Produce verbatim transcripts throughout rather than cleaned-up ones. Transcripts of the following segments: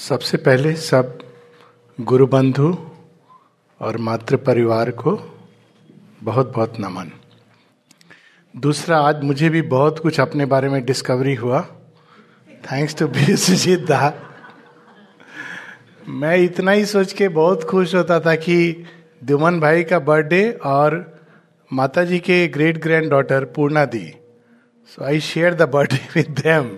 सबसे पहले सब गुरु बंधु और मातृ परिवार को बहुत बहुत नमन। दूसरा, आज मुझे भी बहुत कुछ अपने बारे में डिस्कवरी हुआ, थैंक्स टू विश्वजीत दा। मैं इतना ही सोच के बहुत खुश होता था कि दुमन भाई का बर्थडे और माता जी के great grand daughter Purna the, so I shared the birthday with them.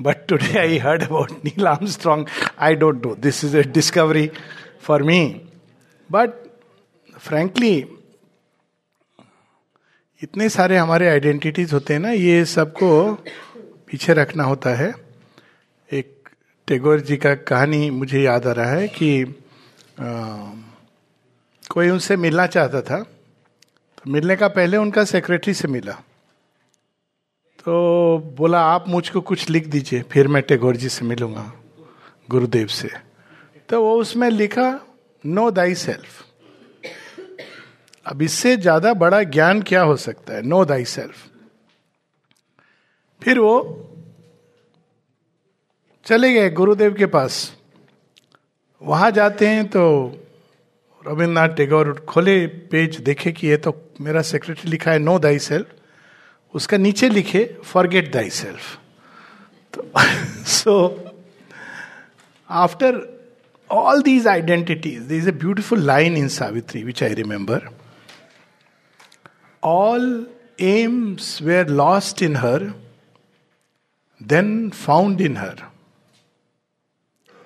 But today I heard about Neil Armstrong. I don't know. This is a discovery for me. But frankly, इतने सारे हमारे आइडेंटिटीज होते हैं ना, ये सबको पीछे रखना होता है। एक टैगोर जी का कहानी मुझे याद आ रहा है कि आ, कोई उनसे मिलना चाहता था, तो मिलने का पहले उनका सेक्रेटरी से मिला, तो बोला आप मुझको कुछ लिख दीजिए फिर मैं टैगोर जी से मिलूंगा, गुरुदेव से। तो वो उसमें लिखा नो दाई सेल्फ। अब इससे ज्यादा बड़ा ज्ञान क्या हो सकता है, नो दाई सेल्फ। फिर वो चले गए गुरुदेव के पास। वहां जाते हैं तो रविन्द्रनाथ टैगोर खोले पेज, देखे कि ये तो मेरा सेक्रेटरी लिखा है नो दाई सेल्फ, उसका नीचे लिखे फॉरगेट दाई सेल्फ। तो so after all these identities there is a beautiful line in Savitri which I remember, all aims were lost in her then found in her,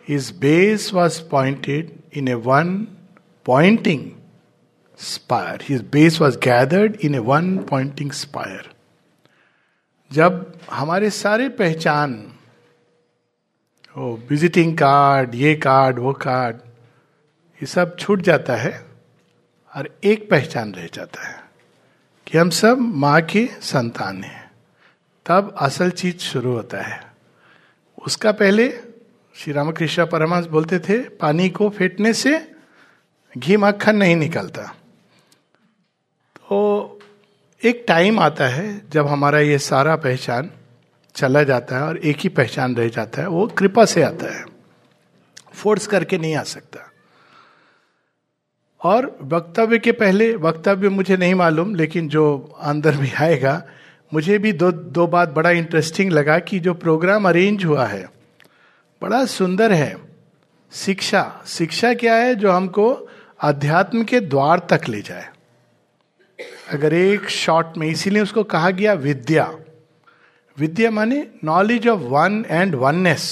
his base was pointed in a one pointing spire, his base was gathered in a one pointing spire. जब हमारे सारे पहचान, वो visiting card, ये card, वो card, ये सब छूट जाता है और एक पहचान रह जाता है कि हम सब माँ के संतान हैं, तब असल चीज शुरू होता है। उसका पहले श्री रामकृष्ण परमहंस बोलते थे, पानी को फेंटने से घी मक्खन नहीं निकलता। तो एक टाइम आता है जब हमारा ये सारा पहचान चला जाता है और एक ही पहचान रह जाता है, वो कृपा से आता है, फोर्स करके नहीं आ सकता। और वक्तव्य के पहले, वक्तव्य मुझे नहीं मालूम लेकिन जो अंदर भी आएगा, मुझे भी दो दो बात बड़ा इंटरेस्टिंग लगा कि जो प्रोग्राम अरेंज हुआ है बड़ा सुंदर है। शिक्षा, शिक्षा क्या है, जो हमको अध्यात्म के द्वार तक ले जाए, अगर एक शॉर्ट में। इसीलिए उसको कहा गया विद्या। विद्या माने knowledge of one and oneness,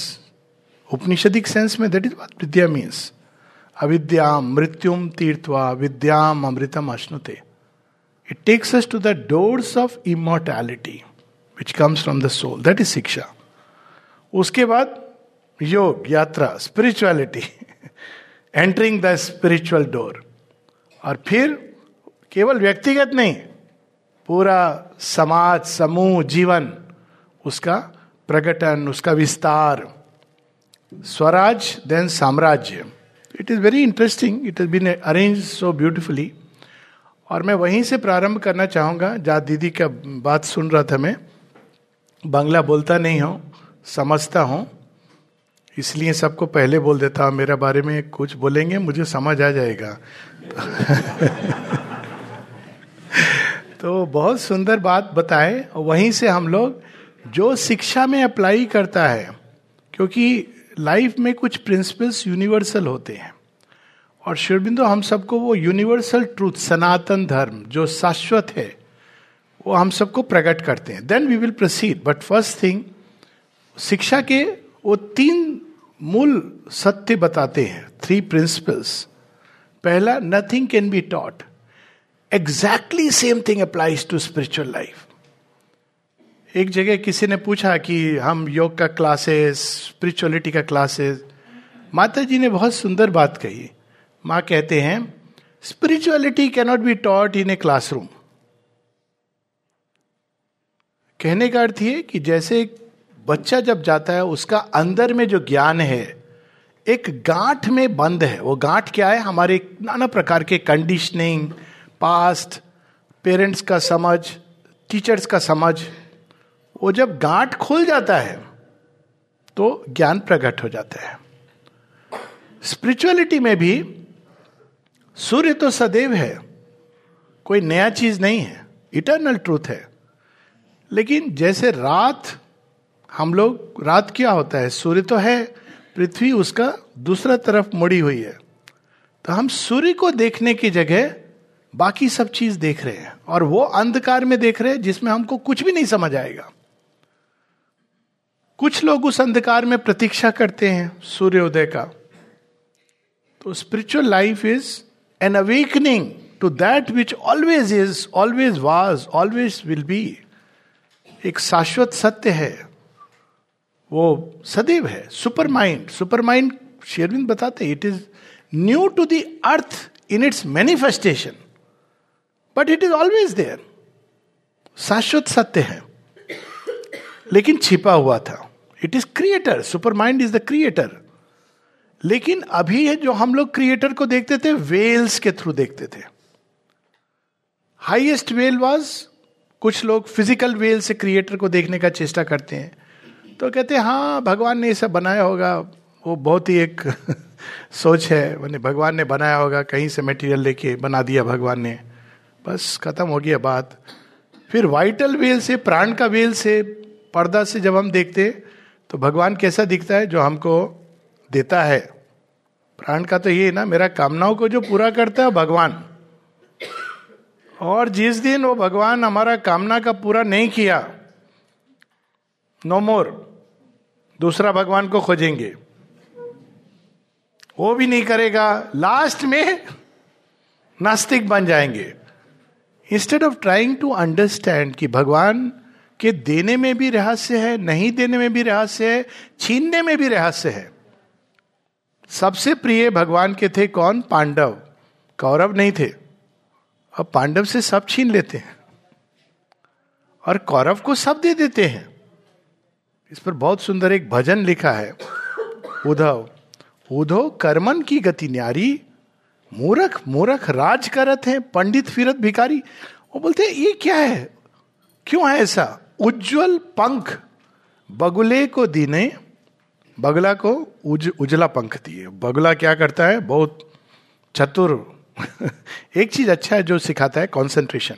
Upanishadic sense में that is what Vidya means. अविद्याम मृत्युम तीर्थवा विद्याम अमृतम अश्नुते। It takes us to the doors of immortality which comes from the soul, that is शिक्षा। उसके बाद योग, यात्रा, spirituality, entering the spiritual door. और फिर केवल व्यक्तिगत नहीं, पूरा समाज, समूह, जीवन, उसका प्रकटन, उसका विस्तार। स्वराज देन साम्राज्य। It is very interesting, it has been arranged so beautifully. और मैं वहीं से प्रारंभ करना चाहूँगा जहाँ दीदी का बात सुन रहा था। मैं बांग्ला बोलता नहीं हूँ, समझता हूँ, इसलिए सबको पहले बोल देता हूँ मेरे बारे में कुछ बोलेंगे मुझे समझ आ जाएगा। तो बहुत सुंदर बात बताए, वहीं से हम लोग जो शिक्षा में अप्लाई करता है, क्योंकि लाइफ में कुछ प्रिंसिपल्स यूनिवर्सल होते हैं और श्री अरबिंदो हम सबको वो यूनिवर्सल ट्रूथ, सनातन धर्म जो शाश्वत है, वो हम सबको प्रकट करते हैं। Then we will proceed. But first thing, शिक्षा के वो तीन मूल सत्य बताते हैं, थ्री प्रिंसिपल्स। पहला, nothing can be taught. Exactly same thing applies to spiritual life. एक जगह किसी ने पूछा कि हम योग का क्लासेस, स्पिरिचुअलिटी का क्लासेस, माता जी ने बहुत सुंदर बात कही। माँ कहते हैं spirituality can not be taught in a classroom. कहने का अर्थ ये कि जैसे एक बच्चा जब जाता है, उसका अंदर में जो ज्ञान है एक गांठ में बंद है। वो गांठ क्या है, हमारे नाना प्रकार के कंडीशनिंग, पास्ट, पेरेंट्स का समझ, टीचर्स का समझ। वो जब गांठ खुल जाता है तो ज्ञान प्रकट हो जाता है। स्पिरिचुअलिटी में भी सूर्य तो सदैव है, कोई नया चीज नहीं है, इटर्नल ट्रूथ है. लेकिन जैसे रात, हम लोग रात क्या होता है, सूर्य तो है, पृथ्वी उसका दूसरा तरफ मुड़ी हुई है, तो हम सूर्य को देखने की जगह बाकी सब चीज देख रहे हैं और वो अंधकार में देख रहे हैं जिसमें हमको कुछ भी नहीं समझ आएगा. कुछ लोग उस अंधकार में प्रतीक्षा करते हैं सूर्योदय का. तो spiritual life is an awakening to that which always is, always was, always will be. एक शाश्वत सत्य है, वो सदैव है. Super mind, super mind Shri Aurobindo बताते, it is new to the earth in its manifestation but it is always there. शाश्वत सत्य है लेकिन छिपा हुआ था. It is creator, super mind is the creator. लेकिन अभी है जो हम लोग क्रिएटर को देखते थे, वेल्स के थ्रू देखते थे. हाईएस्ट वेल वाज, कुछ लोग फिजिकल वेल से क्रिएटर को देखने का चेष्टा करते हैं तो कहते हैं हाँ भगवान ने ऐसा बनाया होगा. वो बहुत ही एक सोच है, मैंने भगवान ने बनाया होगा, कहीं से मटेरियल लेके बना दिया भगवान ने, बस खत्म हो गया बात. फिर वाइटल वेल से, प्राण का वेल से, पर्दा से जब हम देखते हैं तो भगवान कैसा दिखता है, जो हमको देता है. प्राण का तो ये है ना, मेरा कामनाओं को जो पूरा करता है भगवान. और जिस दिन वो भगवान हमारा कामना का पूरा नहीं किया, नो मोर, दूसरा भगवान को खोजेंगे, वो भी नहीं करेगा, लास्ट में नास्तिक बन जाएंगे. Instead of trying to understand कि भगवान के देने में भी रहस्य है, नहीं देने में भी रहस्य है, छीनने में भी रहस्य है. सबसे प्रिय भगवान के थे कौन? पांडव. कौरव नहीं थे. अब पांडव से सब छीन लेते हैं और कौरव को सब दे देते हैं. इस पर बहुत सुंदर एक भजन लिखा है, उद्धव उद्धव कर्मन की गति न्यारी, मूरख मूरख राज करत है, पंडित फिरत भिखारी. वो बोलते हैं ये क्या है, क्यों है ऐसा? उज्जवल पंख बगुले को दीने, बगुला को उज उजला पंख दिए. बगुला क्या करता है, बहुत चतुर एक चीज अच्छा है जो सिखाता है, कंसंट्रेशन.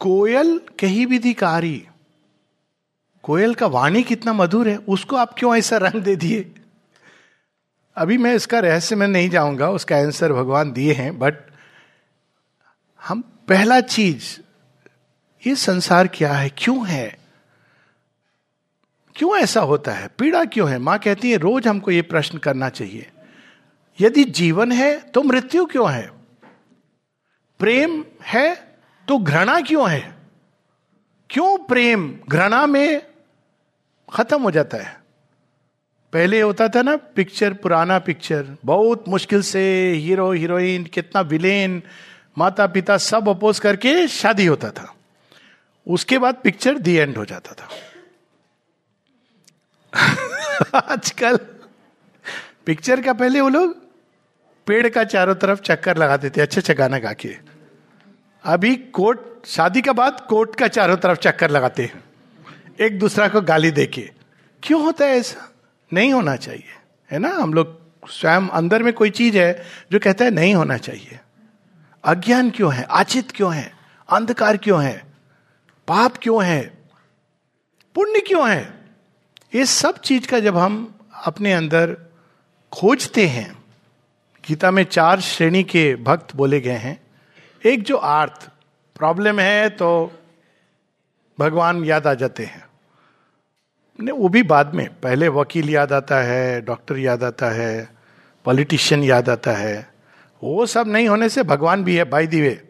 कोयल कहीं भी धिकारी, कोयल का वाणी कितना मधुर है, उसको आप क्यों ऐसा रंग दे दिए? अभी मैं इसका रहस्य में नहीं जाऊंगा, उसका आंसर भगवान दिए हैं. बट हम पहला चीज, ये संसार क्या है, क्यों है, क्यों ऐसा होता है, पीड़ा क्यों है? माँ कहती है रोज हमको ये प्रश्न करना चाहिए. यदि जीवन है तो मृत्यु क्यों है? प्रेम है तो घृणा क्यों है? क्यों प्रेम घृणा में खत्म हो जाता है? पहले होता था ना पिक्चर, पुराना पिक्चर, बहुत मुश्किल से हीरो हीरोइन, कितना विलेन, माता पिता सब अपोज करके शादी होता था. उसके बाद पिक्चर दी एंड हो जाता था. आजकल पिक्चर का, पहले वो लोग पेड़ का चारों तरफ चक्कर लगाते थे अच्छे चगाना गा के. अभी कोर्ट, शादी के बाद कोर्ट का चारों तरफ चक्कर लगाते हैं एक दूसरा को गाली देके. क्यों होता है ऐसा? नहीं होना चाहिए, है ना. हम लोग स्वयं अंदर में कोई चीज है जो कहता है नहीं होना चाहिए. अज्ञान क्यों है, आचित क्यों है, अंधकार क्यों है, पाप क्यों है, पुण्य क्यों है? ये सब चीज का जब हम अपने अंदर खोजते हैं, गीता में चार श्रेणी के भक्त बोले गए हैं. एक जो आर्थ, प्रॉब्लम है तो भगवान याद आ जाते हैं, नहीं वो भी बाद में, पहले वकील याद आता है, डॉक्टर याद आता है, पॉलिटिशियन याद आता है. वो सब नहीं होने से भगवान भी है बाय द वे,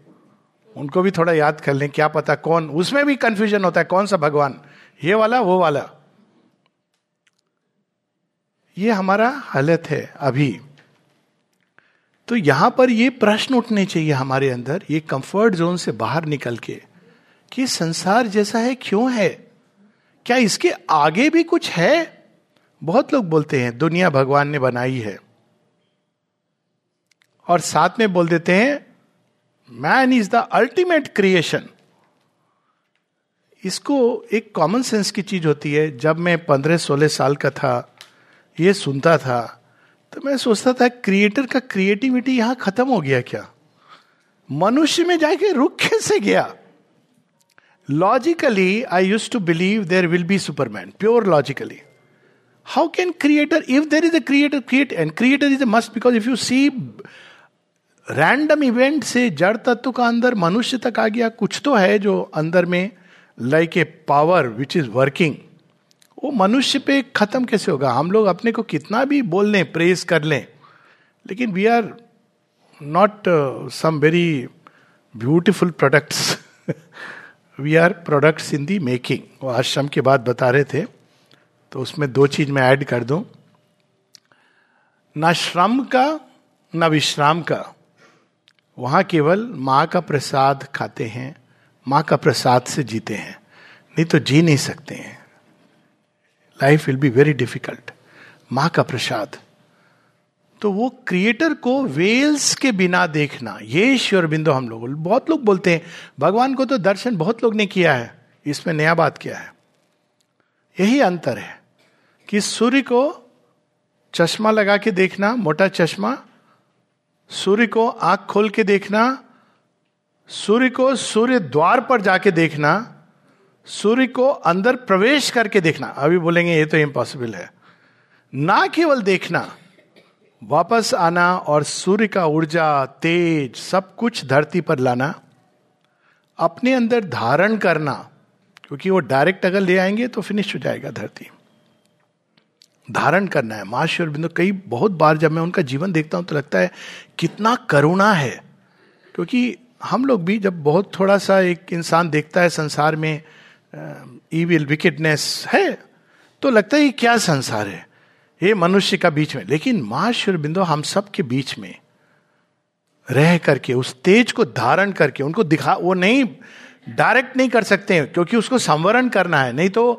उनको भी थोड़ा याद कर लें, क्या पता कौन, उसमें भी कंफ्यूजन होता है कौन सा भगवान, ये वाला वो वाला. ये हमारा हालत है अभी. तो यहां पर ये प्रश्न उठने चाहिए हमारे अंदर, ये कंफर्ट जोन से बाहर निकल के, कि संसार जैसा है क्यों है? क्या इसके आगे भी कुछ है? बहुत लोग बोलते हैं दुनिया भगवान ने बनाई है और साथ में बोल देते हैं man is the ultimate creation. इसको एक कॉमन सेंस की चीज होती है. जब मैं पंद्रह सोलह साल का था ये सुनता था तो मैं सोचता था क्रिएटर का क्रिएटिविटी यहां खत्म हो गया क्या, मनुष्य में जाके रुक कैसे गया. Logically I use to believe there will be superman, pure logically. How can creator, if there is a creator, create, and creator is a must, because if you see random event से जड़ तत्व का अंदर मनुष्य तक आ गया, कुछ तो है जो अंदर में like a power which is working. वो मनुष्य पे खत्म कैसे होगा. हम लोग अपने को कितना भी बोल लें, प्रेज कर लें, लेकिन we are not uh, some very beautiful products. We are products in the making. वो आश्रम के बाद बता रहे थे, तो उसमें दो चीज मैं ऐड कर दूं, ना श्रम का ना विश्राम का. वहां केवल माँ का प्रसाद खाते हैं, माँ का प्रसाद से जीते हैं, नहीं तो जी नहीं सकते हैं. Life will be very difficult. माँ का प्रसाद, तो वो क्रिएटर को वेल्स के बिना देखना, ये श्री अरविंदो. हम लोग बहुत लोग बोलते हैं भगवान को तो दर्शन बहुत लोग ने किया है, इसमें नया बात क्या है. यही अंतर है कि सूर्य को चश्मा लगा के देखना, मोटा चश्मा, सूर्य को आंख खोल के देखना, सूर्य को सूर्य द्वार पर जाके देखना, सूर्य को अंदर प्रवेश करके देखना. अभी बोलेंगे ये तो इम्पॉसिबल है. ना केवल देखना, वापस आना और सूर्य का ऊर्जा, तेज, सब कुछ धरती पर लाना, अपने अंदर धारण करना, क्योंकि वो डायरेक्ट अगर ले आएंगे तो फिनिश हो जाएगा धरती. धारण करना है. मां श्री अरविंदो कई बहुत बार जब मैं उनका जीवन देखता हूं तो लगता है कितना करुणा है, क्योंकि हम लोग भी जब बहुत थोड़ा सा एक इंसान देखता है संसार में ईविल विकेटनेस है तो लगता है ये क्या संसार है, ये मनुष्य का बीच में. लेकिन मां श्री अरविंदो हम सब के बीच में रह करके उस तेज को धारण करके उनको दिखा, वो नहीं डायरेक्ट नहीं कर सकते हैं क्योंकि उसको संवरण करना है, नहीं तो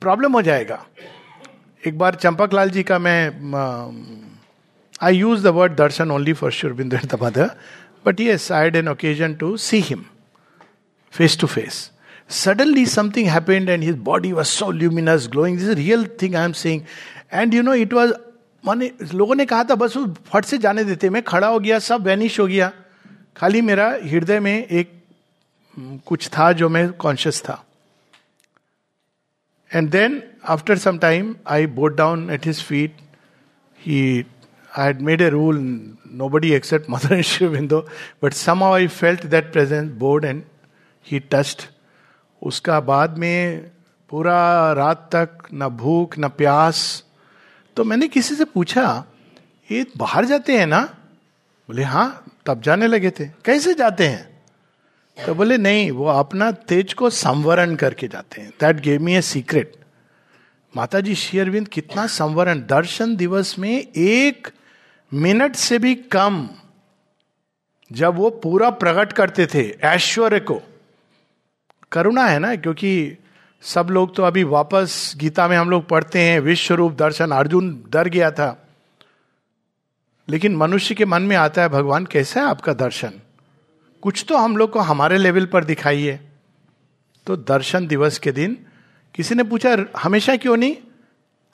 प्रॉब्लम हो जाएगा. एक बार चंपकलाल जी का, मैं I use the word darshan only for Shri Aurobindo and the mother, but yes I had an occasion to see him face to face. Suddenly something happened and his body was so luminous, glowing. This is real thing I am seeing. And you know it was, माने लोगों ने कहा था बस उस फट से जाने देते, मैं खड़ा हो गया, सब वैनिश हो गया, खाली मेरा हृदय में एक कुछ था जो मैं कॉन्शियस था. And then after some time I bowed down at his feet. He I had made a rule, nobody except mother and Shri Aurobindo, but somehow I felt that presence, bowed, and he touched. उसका बाद में पूरा रात तक ना भूख ना प्यास. तो मैंने किसी से पूछा ये बाहर जाते हैं ना, बोले हाँ, तब जाने लगे थे. कैसे जाते हैं, तो बोले नहीं, वो अपना तेज को संवरण करके जाते हैं. That gave me a secret. Mataji Shri Arvind कितना संवरण, दर्शन दिवस में एक मिनट से भी कम जब वो पूरा प्रकट करते थे ऐश्वर्य को. करुणा है ना, क्योंकि सब लोग तो अभी वापस गीता में हम लोग पढ़ते हैं विश्वरूप दर्शन. अर्जुन डर गया था, लेकिन मनुष्य के मन में आता है भगवान कैसा है आपका दर्शन, कुछ तो हम लोग को हमारे लेवल पर दिखाइए. तो दर्शन दिवस के दिन किसी ने पूछा हमेशा क्यों नहीं,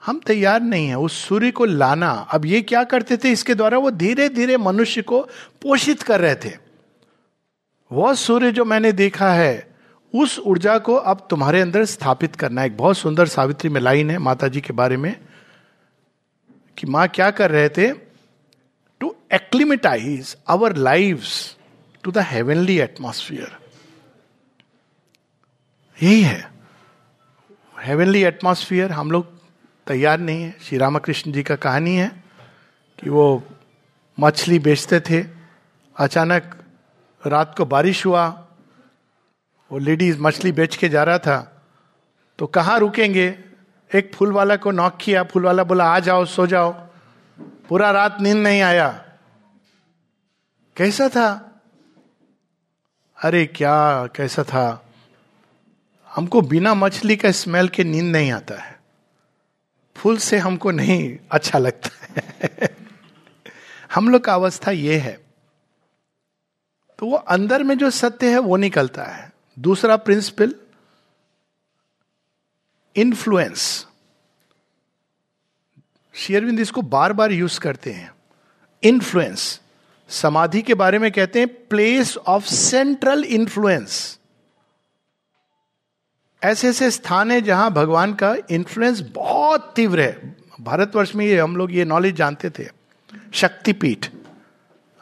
हम तैयार नहीं है उस सूर्य को लाना. अब ये क्या करते थे, इसके द्वारा वो धीरे धीरे मनुष्य को पोषित कर रहे थे. वह सूर्य जो मैंने देखा है उस ऊर्जा को अब तुम्हारे अंदर स्थापित करना. एक बहुत सुंदर सावित्री में लाइन है माता जी के बारे में कि माँ क्या कर रहे थे, to acclimatise our lives to the heavenly atmosphere. यही है heavenly atmosphere. हम लोग तैयार नहीं है. श्री रामकृष्ण जी का कहानी है कि वो मछली बेचते थे, अचानक रात को बारिश हुआ, वो लेडीज मछली बेच के जा रहा था तो कहाँ रुकेंगे, एक फूल वाला को नॉक किया, फूल वाला बोला आ जाओ सो जाओ, पूरा रात नींद नहीं आया. कैसा था, अरे क्या कैसा था, हमको बिना मछली का स्मेल के नींद नहीं आता है, फूल से हमको नहीं अच्छा लगता है. हम लोग का अवस्था ये है. तो वो अंदर में जो सत्य है वो निकलता है. दूसरा प्रिंसिपल इन्फ्लुएंस. श्री अरविंद इसको बार बार यूज करते हैं. इन्फ्लुएंस, समाधि के बारे में कहते हैं प्लेस ऑफ सेंट्रल इन्फ्लुएंस. ऐसे ऐसे स्थान है जहां भगवान का इन्फ्लुएंस बहुत तीव्र है. भारतवर्ष में ये हम लोग ये नॉलेज जानते थे. शक्तिपीठ,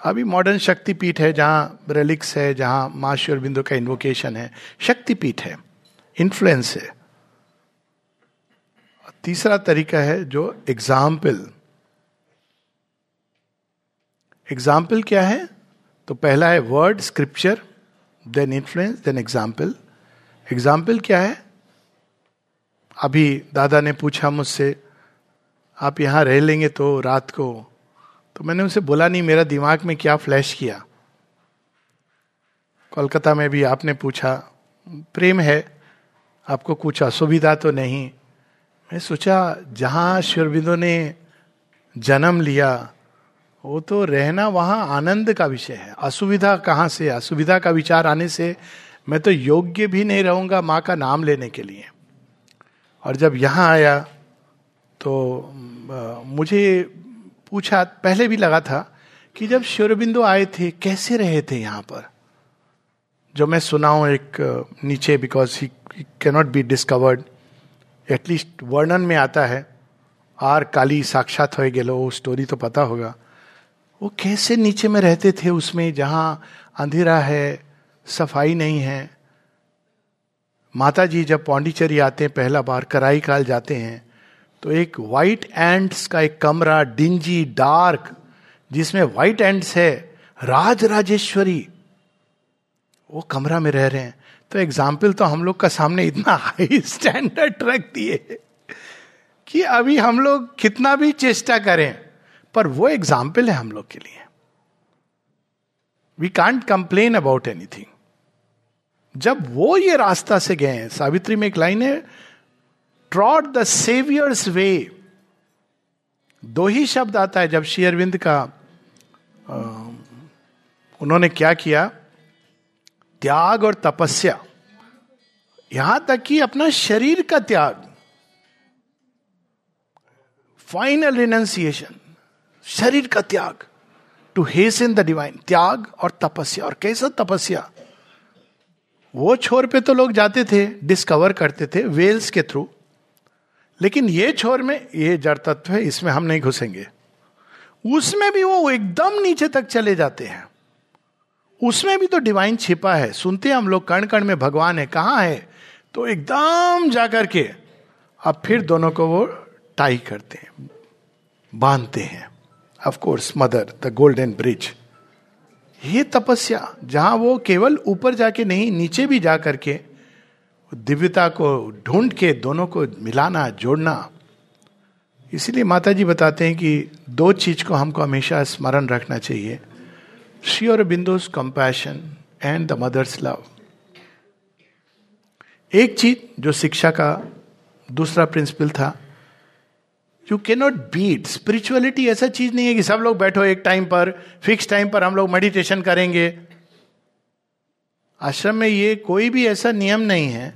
अभी मॉडर्न शक्तिपीठ है जहां रेलिक्स है, जहां मां श्री अरविंदो का इन्वोकेशन है. शक्तिपीठ है, इन्फ्लुएंस है. तीसरा तरीका है जो एग्जाम्पल. एग्जाम्पल क्या है? तो पहला है word, scripture, then influence, then example. Example क्या है? अभी दादा ने पूछा मुझसे, आप यहाँ रह लेंगे तो रात को? तो मैंने उनसे बोला नहीं, मेरा दिमाग में क्या फ्लैश किया. कोलकाता में भी आपने पूछा, प्रेम है, आपको कुछ असुविधा तो नहीं. मैं सोचा जहाँ श्री अरविंदो ने जन्म लिया वो तो रहना वहाँ आनंद का विषय है. असुविधा कहाँ से? असुविधा का विचार आने से मैं तो योग्य भी नहीं रहूँगा माँ का नाम लेने के लिए. और जब यहाँ आया तो मुझे पूछा, पहले भी लगा था कि जब श्री अरविंदो आए थे कैसे रहे थे यहाँ पर. जो मैं सुना हूँ एक नीचे, because he cannot be discovered, at least वर्णन में आता है, आर काली साक्षात हो गेलो, वो स्टोरी तो पता होगा. वो कैसे नीचे में रहते थे उसमें जहाँ अंधेरा है, सफाई नहीं है. माता जी जब पौंडीचेरी आते हैं, पहला बार कराई काल जाते हैं, तो एक वाइट एंड्स का एक कमरा, डिंजी डार्क, जिसमें वाइट एंड्स है, राज राजेश्वरी, वो कमरा में रह रहे हैं. तो एग्जाम्पल तो हम लोग का सामने इतना हाई स्टैंडर्ड रख दिए कि अभी हम लोग कितना भी चेष्टा करें, पर वो एग्जाम्पल है हम लोग के लिए. We can't complain about anything. जब वो ये रास्ता से गए हैं, सावित्री में एक लाइन है, ट्रॉड द सेवियर्स वे. दो ही शब्द आता है जब श्री अरविंद का आ, उन्होंने क्या किया, त्याग और तपस्या, यहां तक कि अपना शरीर का त्याग, फाइनल रिनंसिएशन, शरीर का त्याग, टू हेसन द डिवाइन. त्याग और तपस्या, और कैसा तपस्या. वो छोर पे तो लोग जाते थे, डिस्कवर करते थे वेल्स के थ्रू, लेकिन ये छोर में, ये जड़ तत्व है, इसमें हम नहीं घुसेंगे. उसमें भी वो एकदम नीचे तक चले जाते हैं. उसमें भी तो डिवाइन छिपा है. सुनते हैं हम लोग कण कण में भगवान है, कहाँ है? तो एकदम जा करके अब फिर दोनों को वो टाई करते हैं, बांधते हैं. Of course mother, the golden bridge. ये तपस्या जहाँ वो केवल ऊपर जाके नहीं, नीचे भी जा करके दिव्यता को ढूंढ के दोनों को मिलाना, जोड़ना. इसीलिए माता जी बताते हैं कि दो चीज को हमको हमेशा स्मरण रखना चाहिए, Shri Aurobindo's compassion and the mother's love. एक चीज जो शिक्षा का दूसरा प्रिंसिपल था, you can not beat spirituality. ऐसा चीज नहीं है कि सब लोग बैठो एक टाइम पर, फिक्स टाइम पर हम लोग मेडिटेशन करेंगे. आश्रम में ये कोई भी ऐसा नियम नहीं है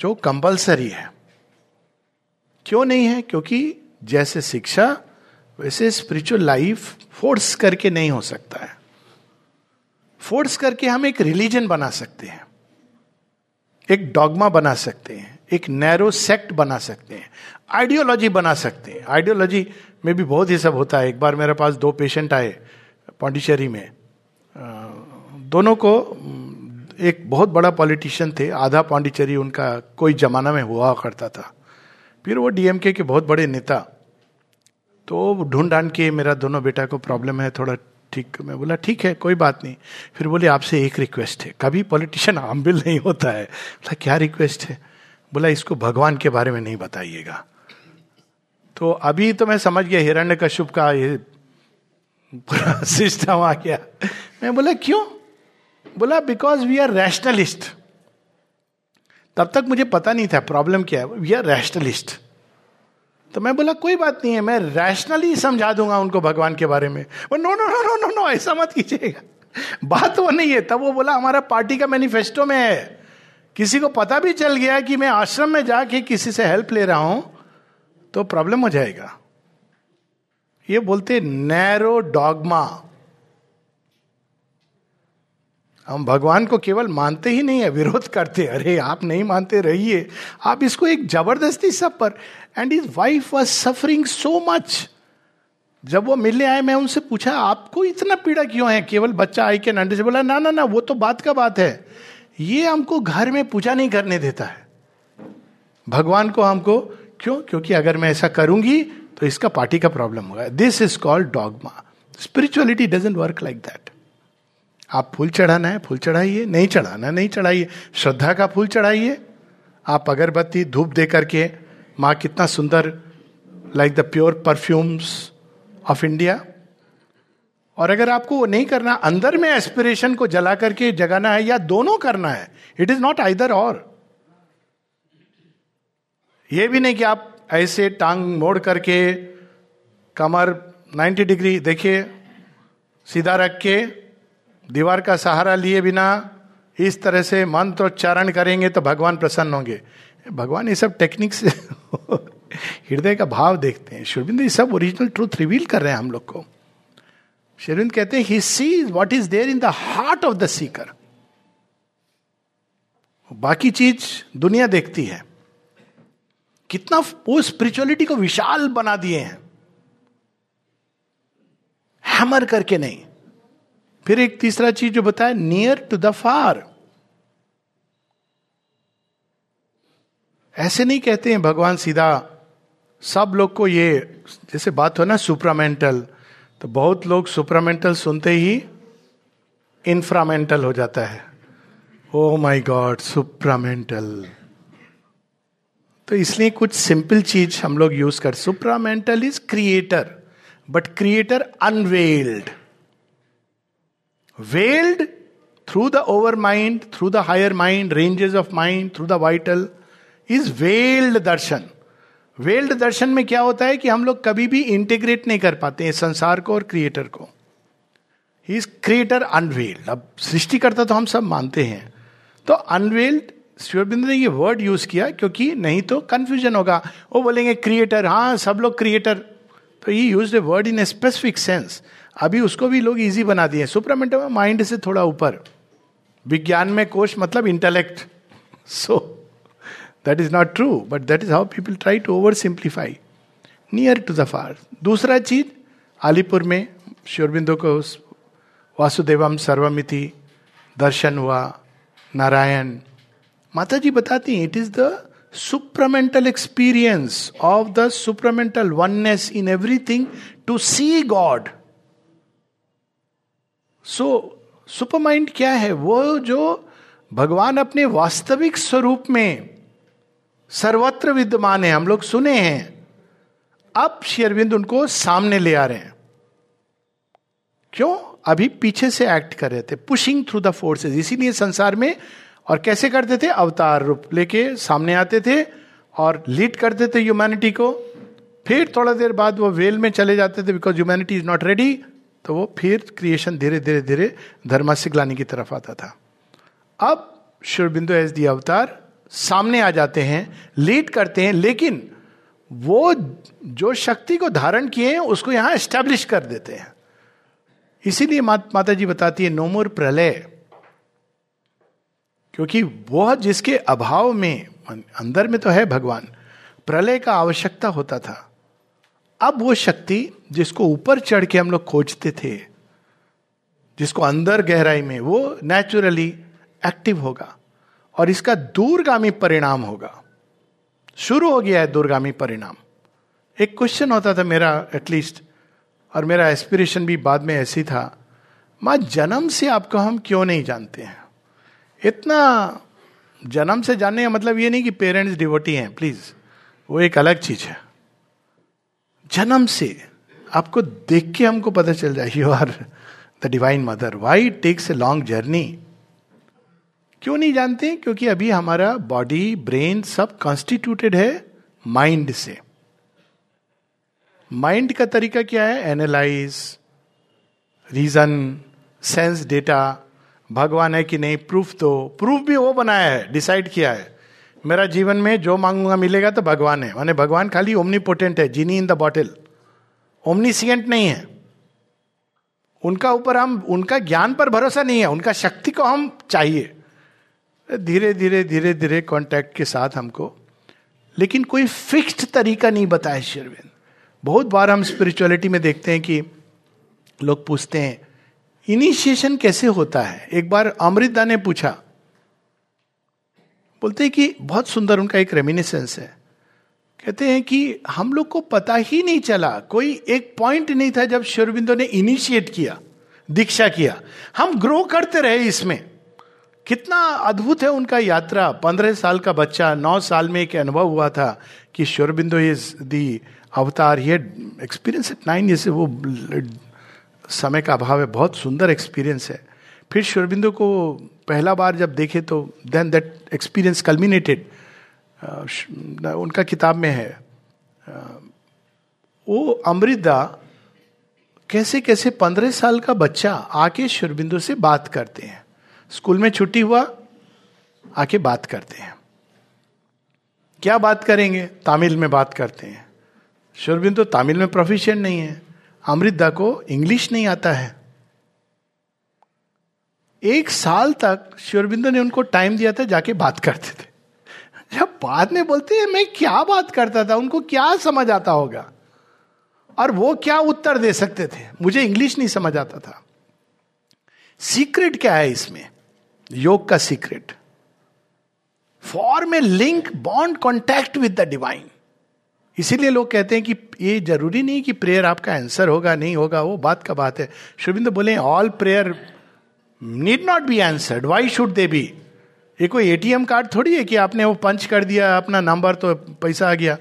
जो कंपलसरी है. क्यों नहीं है? क्योंकि जैसे शिक्षा वैसे स्पिरिचुअल लाइफ फोर्स करके नहीं हो सकता है. फोर्स करके हम एक रिलीजन बना सकते हैं, एक डॉगमा बना सकते हैं, एक नैरो सेक्ट बना सकते हैं, आइडियोलॉजी बना सकते हैं. आइडियोलॉजी में भी बहुत ही सब होता है. एक बार मेरे पास दो पेशेंट आए पौंडीचेरी में, दोनों को, एक बहुत बड़ा पॉलिटिशियन थे, आधा पौंडीचेरी उनका कोई जमाना में हुआ करता था, फिर वो डीएमके के बहुत बड़े नेता. तो ढूंढ ढांड के, मेरा दोनों बेटा को प्रॉब्लम है थोड़ा, ठीक. मैं बोला ठीक है, कोई बात नहीं. फिर बोले आपसे एक रिक्वेस्ट है. कभी पॉलिटिशियन हम्बल नहीं होता है. बोला क्या रिक्वेस्ट है? बोला इसको भगवान के बारे में नहीं बताइएगा. तो अभी तो मैं समझ गया हिरण्यकश्यप का ये पूरा सिस्टम आ गया. मैं बोला क्यों? बोला बिकॉज वी आर रैशनलिस्ट. तब तक मुझे पता नहीं था प्रॉब्लम क्या है. We are rationalist. तो मैं बोला कोई बात नहीं है, मैं रैशनली समझा दूंगा उनको भगवान के बारे में. वो no no no no no no ऐसा मत कीजिएगा, बात वो नहीं है. तब वो बोला हमारा पार्टी का मैनिफेस्टो में है. किसी को पता भी चल गया कि मैं आश्रम में जाके किसी से हेल्प ले रहा हूं तो प्रॉब्लम हो जाएगा. ये बोलते नैरो डॉगमा. हम भगवान को केवल मानते ही नहीं है, विरोध करते. अरे आप नहीं मानते रहिए, आप इसको एक जबरदस्ती सब पर. And his wife was suffering so much. जब वो मिलने आए मैं उनसे पूछा आपको इतना पीड़ा क्यों है, केवल बच्चा आई के नंडे से. बोला ना ना ना वो तो बात का बात है, ये हमको घर में पूजा नहीं करने देता है भगवान को हमको. क्यों? क्योंकि अगर मैं ऐसा करूंगी तो इसका पार्टी का प्रॉब्लम होगा. This is called dogma. Spirituality doesn't work like that. आप फूल चढ़ाना है फूल चढ़ाइए, नहीं चढ़ाना नहीं चढ़ाइए, श्रद्धा का फूल चढ़ाइए. आप अगरबत्ती धूप दे करके, माँ कितना सुंदर, like the pure perfumes of India. और अगर आपको वो नहीं करना, अंदर में एस्पिरेशन को जला करके जगाना है, या दोनों करना है. इट इज नॉट आइदर और. ये भी नहीं कि आप ऐसे टांग मोड़ करके, कमर नब्बे डिग्री देखिए सीधा रख के, दीवार का सहारा लिए बिना इस तरह से मंत्रोच्चारण करेंगे तो भगवान प्रसन्न होंगे. भगवान ये सब टेक्निक्स हृदय का भाव देखते हैं. श्री अरविंद ये सब ओरिजिनल ट्रूथ रिवील कर रहे हैं हम लोग को. श्री अरविंद कहते हैं he sees what is there in the heart of the seeker. बाकी चीज दुनिया देखती है. कितना वो स्पिरिचुअलिटी को विशाल बना दिए हैं, हैमर करके नहीं. फिर एक तीसरा चीज जो बताया, नियर टू द फार. ऐसे नहीं कहते हैं भगवान सीधा सब लोग को. ये जैसे बात हो ना सुप्रामेंटल, तो बहुत लोग सुप्रामेंटल सुनते ही इन्फ्रामेंटल हो जाता है. Oh my God supramental. तो इसलिए कुछ सिंपल चीज हम लोग यूज कर. Supramental is creator, but creator unveiled, veiled through the over mind, through the higher mind, ranges of mind, through the vital is veiled Darshan. Veiled दर्शन में क्या होता है कि हम लोग कभी भी इंटीग्रेट नहीं कर पाते हैं संसार को और क्रिएटर को. He is creator unveiled. अब सृष्टिकर्ता तो हम सब मानते हैं, तो अनवेल्ड श्री अरविंद ने ये वर्ड यूज किया क्योंकि नहीं तो कंफ्यूजन होगा. वो बोलेंगे क्रिएटर, हाँ सब लोग क्रिएटर. तो ये used a word in a specific sense. अभी उसको भी लोग इजी बना दिए. सुप्रामेंटल में माइंड से थोड़ा ऊपर, विज्ञान में कोश मतलब intellect. So that is not true, but that is how people try to over simplify. Near to the far. दूसरा चीज अलीपुर में श्री अरविंदो को वासुदेवम सर्वमिति दर्शन हुआ, नारायण. माता जी बताती हैं it is the supramental experience of the supramental oneness in everything to see God. So supermind क्या है? वो जो भगवान अपने वास्तविक स्वरूप में सर्वत्र विद्यमान है, हम लोग सुने हैं. अब श्री अरविंद उनको सामने ले आ रहे हैं. क्यों? अभी पीछे से एक्ट कर रहे थे, पुशिंग थ्रू द फोर्सेस. इसीलिए संसार में और कैसे करते थे, अवतार रूप लेके सामने आते थे और लीड करते थे ह्यूमैनिटी को. फिर थोड़ा देर बाद वो वेल में चले जाते थे because humanity is not ready. तो वो फिर क्रिएशन धीरे धीरे धीरे धर्म सिखलाने की तरफ आता था. अब श्री अरविंदो एज दी अवतार सामने आ जाते हैं, लीड करते हैं, लेकिन वो जो शक्ति को धारण किए हैं उसको यहाँ एस्टेब्लिश कर देते हैं. इसीलिए मात, माता जी बताती है नोमोर प्रलय, क्योंकि वह जिसके अभाव में, अंदर में तो है भगवान, प्रलय का आवश्यकता होता था. अब वो शक्ति जिसको ऊपर चढ़ के हम लोग खोजते थे, जिसको अंदर गहराई में, वो नेचुरली एक्टिव होगा और इसका दूरगामी परिणाम होगा. शुरू हो गया है दूरगामी परिणाम. एक क्वेश्चन होता था मेरा एटलीस्ट, और मेरा एस्पिरेशन भी बाद में ऐसी था, माँ जन्म से आपको हम क्यों नहीं जानते हैं? इतना जन्म से जानने का मतलब ये नहीं कि पेरेंट्स डिवोटी हैं, प्लीज, वो एक अलग चीज है. जन्म से आपको देख के हमको पता चल जाए you are the divine mother. Why it takes a long journey? क्यों नहीं जानते? क्योंकि अभी हमारा बॉडी, ब्रेन सब कॉन्स्टिट्यूटेड है माइंड से. माइंड का तरीका क्या है? Analyse, reason, sense data. भगवान है कि नहीं प्रूफ दो. प्रूफ भी वो बनाया है, डिसाइड किया है. मेरा जीवन में जो मांगूंगा मिलेगा तो भगवान है, माने भगवान खाली ओमनीपोटेंट है, genie in the bottle. Omniscient नहीं है, उनका ऊपर हम, उनका ज्ञान पर भरोसा नहीं है, उनका शक्ति को हम चाहिए धीरे धीरे धीरे धीरे कांटेक्ट के साथ हमको। लेकिन कोई फिक्स्ड तरीका नहीं बताया श्री अरविंद। बहुत बार हम स्पिरिचुअलिटी में देखते हैं कि लोग पूछते हैं इनिशिएशन कैसे होता है। एक बार अमृता ने पूछा, बोलते हैं कि बहुत सुंदर उनका एक रेमिनिसेंस है, कहते हैं कि हम लोग को पता ही नहीं चला, कोई एक पॉइंट नहीं था जब श्री अरविंदो ने इनिशिएट किया, दीक्षा किया, हम ग्रो करते रहे इसमें। कितना अद्भुत है उनका यात्रा। पंद्रह साल का बच्चा, नौ साल में एक अनुभव हुआ था कि श्री अरविंदो इज दी अवतार, ये एक्सपीरियंस एट नाइन ईयर्स। वो समय का अभाव है, बहुत सुंदर एक्सपीरियंस है। फिर श्री अरविंदो को पहला बार जब देखे तो देन दैट एक्सपीरियंस कल्मिनेटेड, उनका किताब में है। वो अमृता कैसे कैसे पंद्रह साल का बच्चा आके श्री अरविंदो से बात करते हैं, स्कूल में छुट्टी हुआ, आके बात करते हैं। क्या बात करेंगे? तमिल में बात करते हैं। श्री अरविंदो तमिल में प्रोफिशिएंट नहीं है, अमृता को इंग्लिश नहीं आता है। एक साल तक श्री अरविंदो ने उनको टाइम दिया था, जाके बात करते थे। जब बाद में बोलते हैं मैं क्या बात करता था, उनको क्या समझ आता होगा, और वो क्या उत्तर दे सकते थे, मुझे इंग्लिश नहीं समझ आता था। सीक्रेट क्या है इसमें? योग का secret, form a link, bond, contact with the divine. इसीलिए लोग कहते हैं कि ये जरूरी नहीं कि प्रेयर आपका आंसर होगा, नहीं होगा, वो बात का बात है। श्री अरविंद बोले all prayer need not be answered, why should they be. ये कोई एटीएम कार्ड थोड़ी है कि आपने वो पंच कर दिया अपना नंबर तो पैसा आ गया।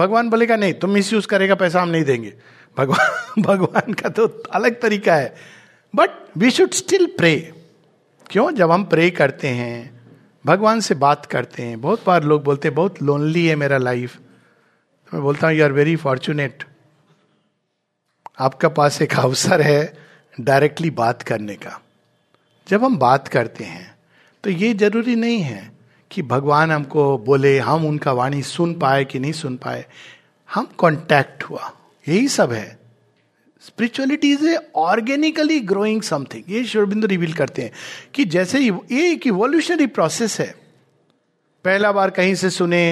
भगवान बोलेगा नहीं तुम मिसयूज करेगा पैसा, हम नहीं देंगे। भगवान भगवान का तो अलग तरीका है। But we should still pray. क्यों? जब हम प्रे करते हैं, भगवान से बात करते हैं। बहुत बार लोग बोलते हैं बहुत लोनली है मेरा लाइफ। तो मैं बोलता हूँ यू आर वेरी फॉर्चुनेट, आपका पास एक अवसर है डायरेक्टली बात करने का। जब हम बात करते हैं तो ये जरूरी नहीं है कि भगवान हमको बोले, हम उनका वाणी सुन पाए कि नहीं सुन पाए, हम कांटेक्ट हुआ, यही सब है। Spirituality is a organically growing something. ये श्री अरविंद रिवील करते हैं कि जैसे ही ये एक इवोल्यूशनरी प्रोसेस है। पहला बार कहीं से सुने,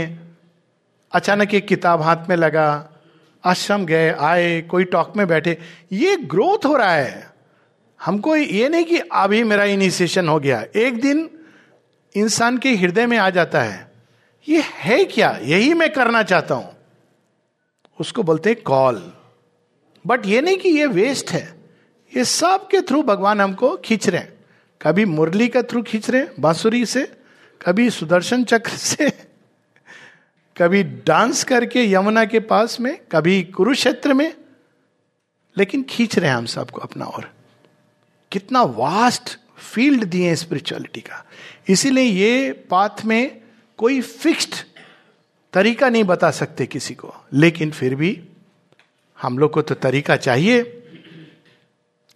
अचानक एक किताब हाथ में लगा, आश्रम गए, आए, कोई टॉक में बैठे, ये ग्रोथ हो रहा है। हमको ये नहीं कि अभी मेरा इनिशिएशन हो गया, एक दिन इंसान के हृदय में आ जाता है ये है क्या, यही मैं करना चाहता हूं, उसको बोलते हैं कॉल। बट ये नहीं कि ये वेस्ट है, ये सब के थ्रू भगवान हमको खींच रहे हैं। कभी मुरली के थ्रू खींच रहे हैं, बांसुरी से, कभी सुदर्शन चक्र से, कभी डांस करके यमुना के पास में, कभी कुरुक्षेत्र में, लेकिन खींच रहे हैं हम सबको अपना ओर। कितना वास्ट फील्ड दिए स्पिरिचुअलिटी का। इसीलिए ये पाथ में कोई फिक्स्ड तरीका नहीं बता सकते किसी को, लेकिन फिर भी हम लोग को तो तरीका चाहिए,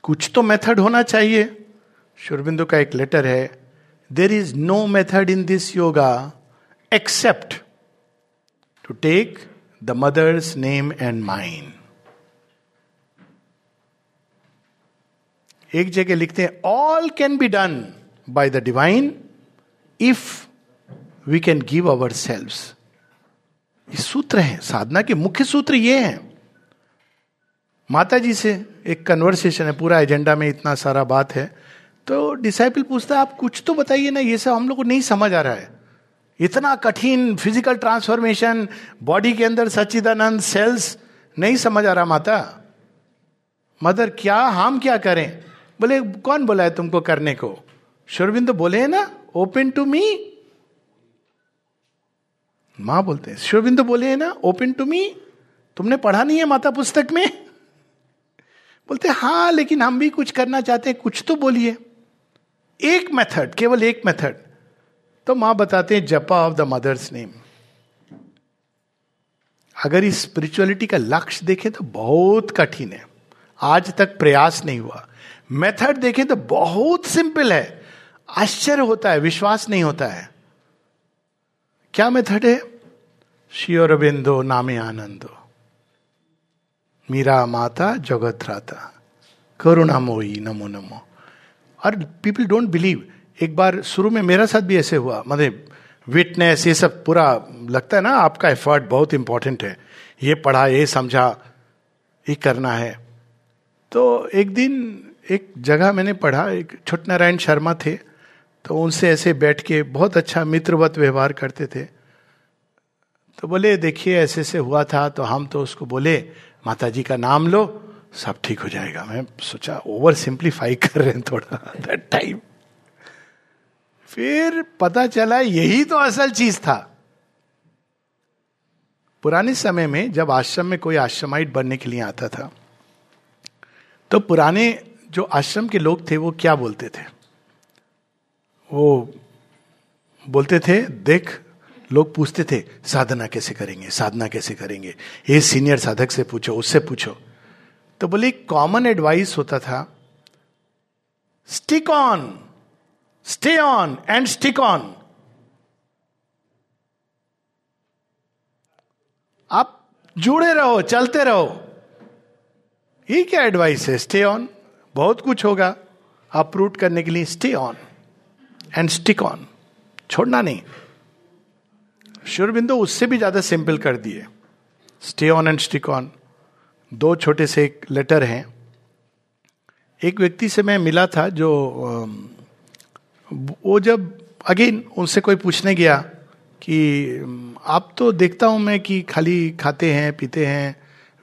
कुछ तो मेथड होना चाहिए। श्री अरविंदो का एक लेटर है, there is no method in this yoga except to take the mother's name and mine. एक जगह लिखते हैं all can be done by the divine if we can give ourselves. ये सूत्र है साधना के, मुख्य सूत्र ये है। माता जी से एक कन्वर्सेशन है, पूरा एजेंडा में इतना सारा बात है, तो डिसाइपल पूछता है आप कुछ तो बताइए ना, ये सब हम लोग को नहीं समझ आ रहा है, इतना कठिन फिजिकल ट्रांसफॉर्मेशन, बॉडी के अंदर सच्चिदानंद सेल्स, नहीं समझ आ रहा माता, मदर क्या हम क्या करें? बोले कौन बोला है तुमको करने को? श्री अरविंद बोले है ना ओपन टू मी। मां बोलते हैं श्री अरविंद बोले है ना ओपन टू मी, तुमने पढ़ा नहीं है माता पुस्तक में? बोलते हाँ, लेकिन हम भी कुछ करना चाहते हैं, कुछ तो बोलिए, एक मेथड, केवल एक मेथड। तो मां बताते हैं जपा ऑफ द मदर्स नेम। अगर इस स्पिरिचुअलिटी का लक्ष्य देखें तो बहुत कठिन है, आज तक प्रयास नहीं हुआ। मेथड देखें तो बहुत सिंपल है, आश्चर्य होता है, विश्वास नहीं होता है। क्या मेथड है? श्री अरविंदो नामे आनंदो, मेरा माता जगत राता करुणामयी नमो नमो. और पीपल डोंट बिलीव. एक बार शुरू में मेरे साथ भी ऐसे हुआ, मतलब विटनेस ये सब पूरा लगता है ना, आपका एफर्ट बहुत इम्पोर्टेंट है, ये पढ़ा ये समझा ये करना है. तो एक दिन एक जगह मैंने पढ़ा, एक छुट नारायण शर्मा थे, तो उनसे ऐसे बैठ के बहुत अच्छा मित्रवत व्यवहार करते थे. तो बोले देखिए ऐसे ऐसे हुआ था, तो हम तो उसको बोले माता जी का नाम लो सब ठीक हो जाएगा. मैं सोचा ओवर सिंप्लीफाई कर रहे हैं थोड़ा दैट टाइम. फिर पता चला यही तो असल चीज था. पुराने समय में जब आश्रम में कोई आश्रमाइट बनने के लिए आता था, तो पुराने जो आश्रम के लोग थे वो क्या बोलते थे, वो बोलते थे देख, लोग पूछते थे साधना कैसे करेंगे, साधना कैसे करेंगे, ये सीनियर साधक से पूछो, उससे पूछो. तो बोले कॉमन एडवाइस होता था stick on, stay on and stick on. आप जुड़े रहो, चलते रहो. ये क्या एडवाइस है स्टे ऑन. बहुत कुछ होगा अप्रूट करने के लिए, stay on and stick on, छोड़ना नहीं. श्री अरविंदो उससे भी ज्यादा सिंपल कर दिए, stay on and stick on. दो छोटे से एक लेटर हैं. एक व्यक्ति से मैं मिला था जो वो जब अगेन उनसे कोई पूछने गया कि आप तो देखता हूँ मैं कि खाली खाते हैं, पीते हैं,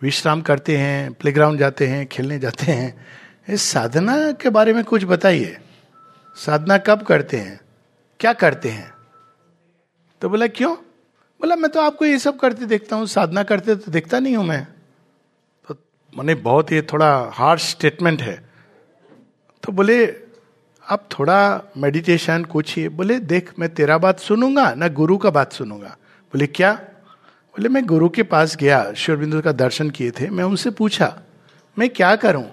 विश्राम करते हैं, प्लेग्राउंड जाते हैं, खेलने जाते हैं, इस साधना के बारे में कुछ बताइए, साधना कब करते हैं, क्या करते हैं. तो बोला क्यों, बोला मैं तो आपको ये सब करते देखता हूँ, साधना करते तो देखता नहीं हूँ मैं. तो मैंने बहुत ये थोड़ा हार्श स्टेटमेंट है. तो बोले अब थोड़ा मेडिटेशन कुछ ही. बोले देख मैं तेरा बात सुनूंगा ना गुरु का बात सुनूंगा. बोले क्या, बोले मैं गुरु के पास गया, श्री अरविंदो का दर्शन किए थे, मैं उनसे पूछा मैं क्या करूं.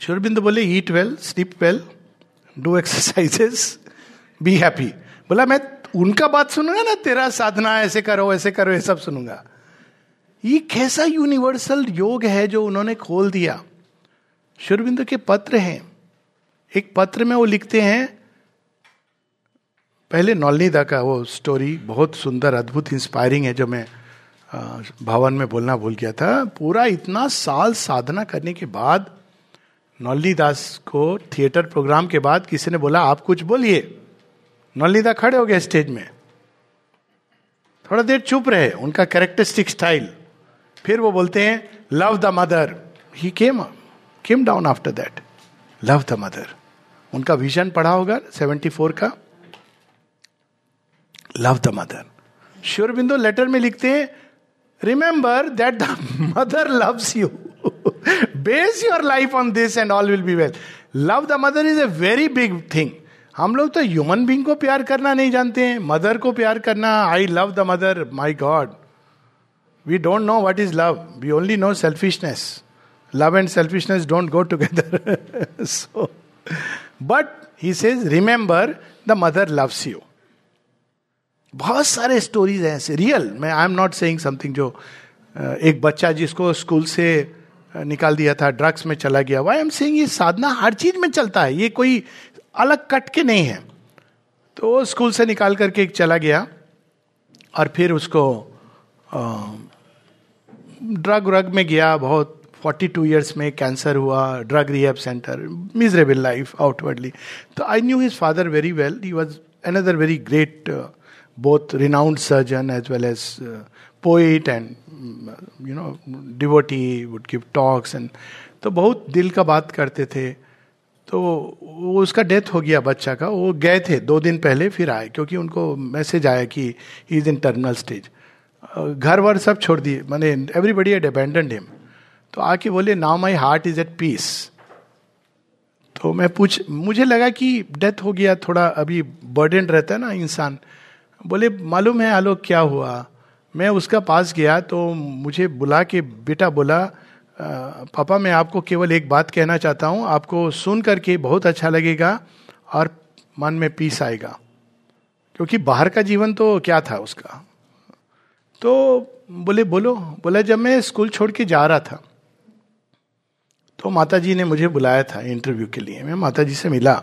श्री अरविंदो बोले eat well, sleep well, do exercises, be happy. बोला मैं उनका बात सुनूंगा ना, तेरा साधना ऐसे करो ऐसे करो ये सब सुनूंगा. ये कैसा यूनिवर्सल योग है जो उन्होंने खोल दिया. श्री अरविंदो के पत्र हैं, एक पत्र में वो लिखते हैं, पहले नौलनीदा का वो स्टोरी बहुत सुंदर अद्भुत इंस्पायरिंग है जो मैं भवन में बोलना भूल गया था. पूरा इतना साल साधना करने के बाद नौली दास को थिएटर प्रोग्राम के बाद किसी ने बोला आप कुछ बोलिए. नौली दास खड़े हो गए स्टेज में, थोड़ा देर चुप रहे, उनका कैरेक्टरिस्टिक स्टाइल. फिर वो बोलते हैं love the mother. He came came down after that, love the mother. उनका विजन पढ़ा होगा चौहत्तर का, love the mother. Shri Aurobindo letter में लिखते हैं remember that the mother loves you. Base your life on this and all will be well. Love the mother is a very big thing. हम लोग तो ह्यूमन बींग को प्यार करना नहीं जानते हैं, मदर को प्यार करना. I love the mother, my God. We don't know what is love. We only know selfishness. Love and selfishness don't go together. So, but he says, remember the mother loves you. बहुत सारे stories हैं ऐसे real. मैं I am not saying something जो एक बच्चा जिसको school से निकाल दिया था, ड्रग्स में चला गया. वाई एम सेइंग ये साधना हर चीज में चलता है, ये कोई अलग कट के नहीं है. तो स्कूल से निकाल करके एक चला गया और फिर उसको ड्रग व्रग में गया बहुत. बयालीस इयर्स में कैंसर हुआ, drug rehab centre, miserable life outwardly. तो I knew his father very well. He was another very great both renowned surgeon as well as poet and you know devotee, would give talks and तो बहुत दिल का बात करते थे. तो वो उसका डेथ हो गया बच्चा का. वो गए थे दो दिन पहले, फिर आए क्योंकि उनको मैसेज आया कि he is in terminal stage. घर वर सब छोड़ दिए, मैंने एवरीबडी हैड अबैंडन्ड हिम. तो आके बोले now my heart is at peace. तो मैं पूछ मुझे लगा कि डेथ हो गया, थोड़ा अभी बर्डन रहता है ना इंसान. बोले मालूम है आलोक क्या हुआ, मैं उसका पास गया तो मुझे बुला के बेटा बोला पापा मैं आपको केवल एक बात कहना चाहता हूँ, आपको सुन करके बहुत अच्छा लगेगा और मन में पीस आएगा. क्योंकि बाहर का जीवन तो क्या था उसका. तो बोले बोलो। बोला जब मैं स्कूल छोड़ के जा रहा था तो माताजी ने मुझे बुलाया था इंटरव्यू के लिए। मैं माताजी से मिला।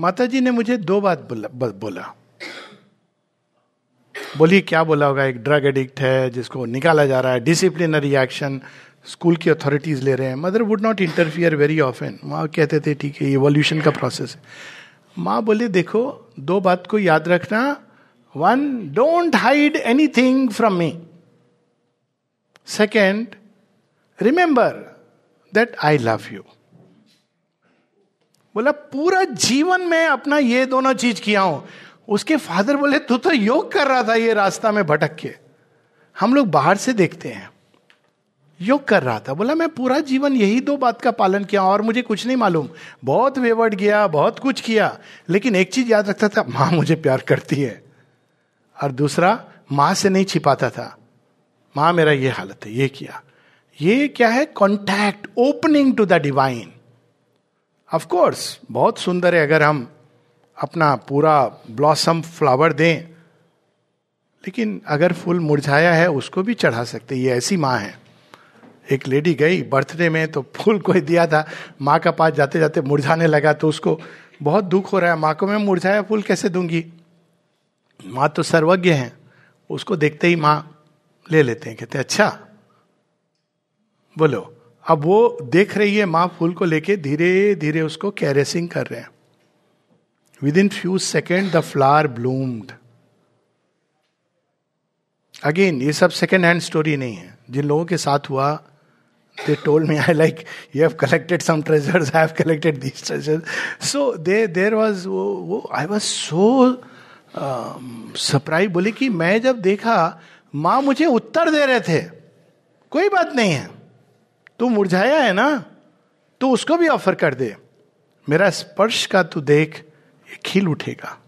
माताजी ने मुझे दो बात बोला। बोली क्या बोला होगा, एक ड्रग एडिक्ट है जिसको निकाला जा रहा है, डिसिप्लिनरी एक्शन स्कूल की अथॉरिटीज ले रहे हैं। Mother would not interfere very often. माँ कहते थे ठीक है इवोल्यूशन का प्रोसेस है। माँ बोले देखो दो बात को याद रखना, one don't hide anything from me, second remember that I love you. बोला पूरा जीवन में अपना ये दोनों चीज किया हूं। उसके फादर बोले तू तो योग कर रहा था ये रास्ता में भटक के, हम लोग बाहर से देखते हैं, योग कर रहा था। बोला मैं पूरा जीवन यही दो बात का पालन किया और मुझे कुछ नहीं मालूम, बहुत वेवर्ड गया, बहुत कुछ किया, लेकिन एक चीज याद रखता था, माँ मुझे प्यार करती है। और दूसरा माँ से नहीं छिपाता था, माँ मेरा ये हालत है, ये किया, ये क्या है, contact, opening to the divine. Of course बहुत सुंदर है अगर हम अपना पूरा ब्लॉसम फ्लावर दें, लेकिन अगर फूल मुरझाया है उसको भी चढ़ा सकते। ये ऐसी माँ है। एक लेडी गई बर्थडे में तो फूल कोई दिया था, माँ का पास जाते जाते मुरझाने लगा तो उसको बहुत दुख हो रहा है, माँ को मैं मुरझाया फूल कैसे दूंगी। माँ तो सर्वज्ञ हैं, उसको देखते ही माँ ले लेते हैं, कहते हैं अच्छा बोलो। अब वो देख रही है माँ फूल को लेके धीरे धीरे उसको कैरेसिंग कर रहे हैं। Within few second the flower bloomed. Again ये सब सेकेंड हैंड स्टोरी नहीं है, जिन लोगों के साथ हुआ they told me I like you have collected some treasures, I have collected these treasures. So they there was वो वो आई वाज सो सरप्राइज। बोले कि मैं जब देखा माँ मुझे उत्तर दे रहे थे, कोई बात नहीं है, तू मुरझाया है ना तो उसको भी ऑफर कर दे, मेरा स्पर्श का तू देख खिल उठेगा।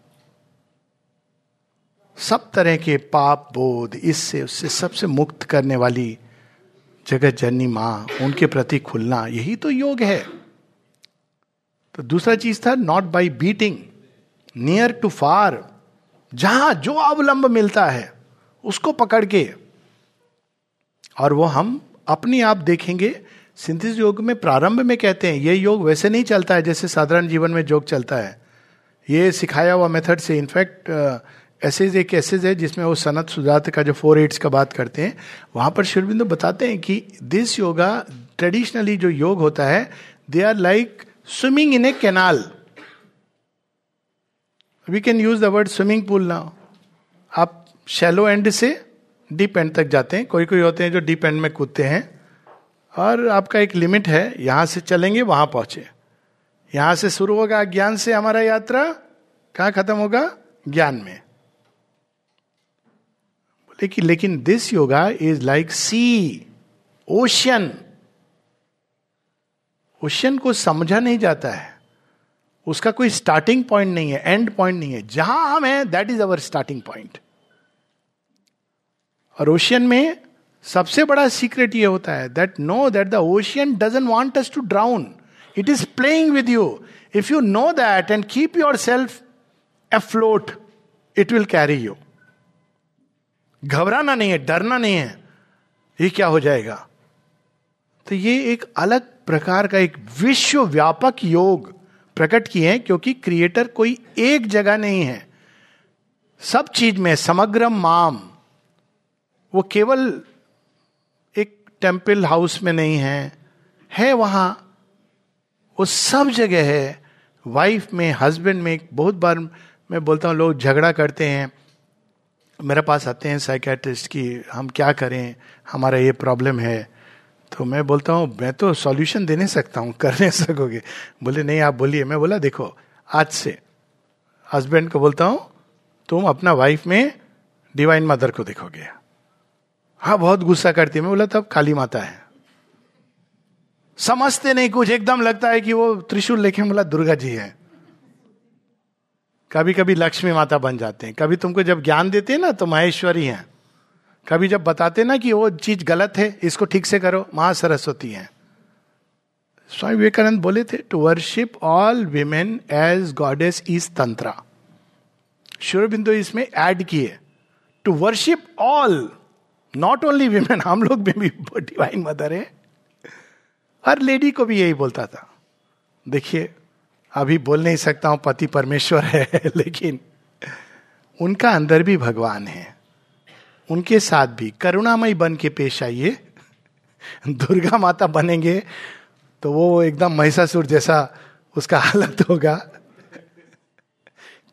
सब तरह के पाप बोध इससे उससे सबसे मुक्त करने वाली जगत जननी माँ, उनके प्रति खुलना, यही तो योग है। तो दूसरा चीज था not by beating, near to far, जहां जो अवलंब मिलता है उसको पकड़ के, और वो हम अपने आप देखेंगे। सिंथेसिस योग में प्रारंभ में कहते हैं ये योग वैसे नहीं चलता है जैसे साधारण जीवन में योग चलता है, ये सिखाया हुआ मेथड से। इनफैक्ट एसेज एक एसेज है जिसमें वो सनत सुजात का जो फोर एट्स का बात करते हैं, वहाँ पर श्री अरविंदो बताते हैं कि दिस योगा ट्रेडिशनली जो योग होता है they are like swimming in a canal. We can use the word swimming pool now. आप शैलो एंड से डीप एंड तक जाते हैं, कोई कोई होते हैं जो डीप एंड में कूदते हैं, और आपका एक लिमिट है, यहाँ से चलेंगे वहाँ पहुँचे। यहां से शुरू होगा ज्ञान से हमारा यात्रा, कहां खत्म होगा, ज्ञान में। लेकिन लेकिन this yoga is like sea, ocean. Ocean को समझा नहीं जाता है, उसका कोई स्टार्टिंग पॉइंट नहीं है, एंड पॉइंट नहीं है, जहां हम हैं that is our starting point. और ओशियन में सबसे बड़ा सीक्रेट ये होता है that no that the ocean doesn't want us to drown, it is playing with you. If you know that and keep yourself afloat, it will carry you. घबराना नहीं है, डरना नहीं है, ये क्या हो जाएगा। तो ये एक अलग प्रकार का एक विश्व व्यापक योग प्रकट किए हैं, क्योंकि क्रिएटर कोई एक जगह नहीं है, सब चीज में समग्र माम। वो केवल एक टेम्पल हाउस में नहीं है, है वहां, वो सब जगह है। वाइफ में, हस्बैंड में, बहुत बार मैं बोलता हूँ लोग झगड़ा करते हैं, मेरे पास आते हैं साइकेट्रिस्ट की, हम क्या करें, हमारा ये प्रॉब्लम है। तो मैं बोलता हूँ मैं तो सॉल्यूशन देने सकता हूँ, कर नहीं सकोगे। बोले नहीं आप बोलिए। मैं बोला देखो आज से हस्बैंड को बोलता हूँ तुम अपना वाइफ में डिवाइन मदर को देखोगे। हाँ बहुत गुस्सा करती है। मैं बोला तब काली माता है, समझते नहीं कुछ, एकदम लगता है कि वो त्रिशूल लेके, बोला दुर्गा जी है। कभी कभी लक्ष्मी माता बन जाते हैं, कभी तुमको जब ज्ञान देते हैं ना तो माहेश्वरी हैं, कभी जब बताते ना कि वो चीज गलत है इसको ठीक से करो, माँ सरस्वती हैं। स्वामी विवेकानंद बोले थे to worship all women as goddess is tantra. Shri Aurobindo इसमें ऐड किए to worship all not only women, हम लोग में भी डिवाइन मदर है. हर लेडी को भी यही बोलता था. देखिए अभी बोल नहीं सकता हूँ पति परमेश्वर है, लेकिन उनका अंदर भी भगवान है. उनके साथ भी करुणामयी बन के पेश आइए. दुर्गा माता बनेंगे तो वो एकदम महिषासुर जैसा उसका हालत होगा.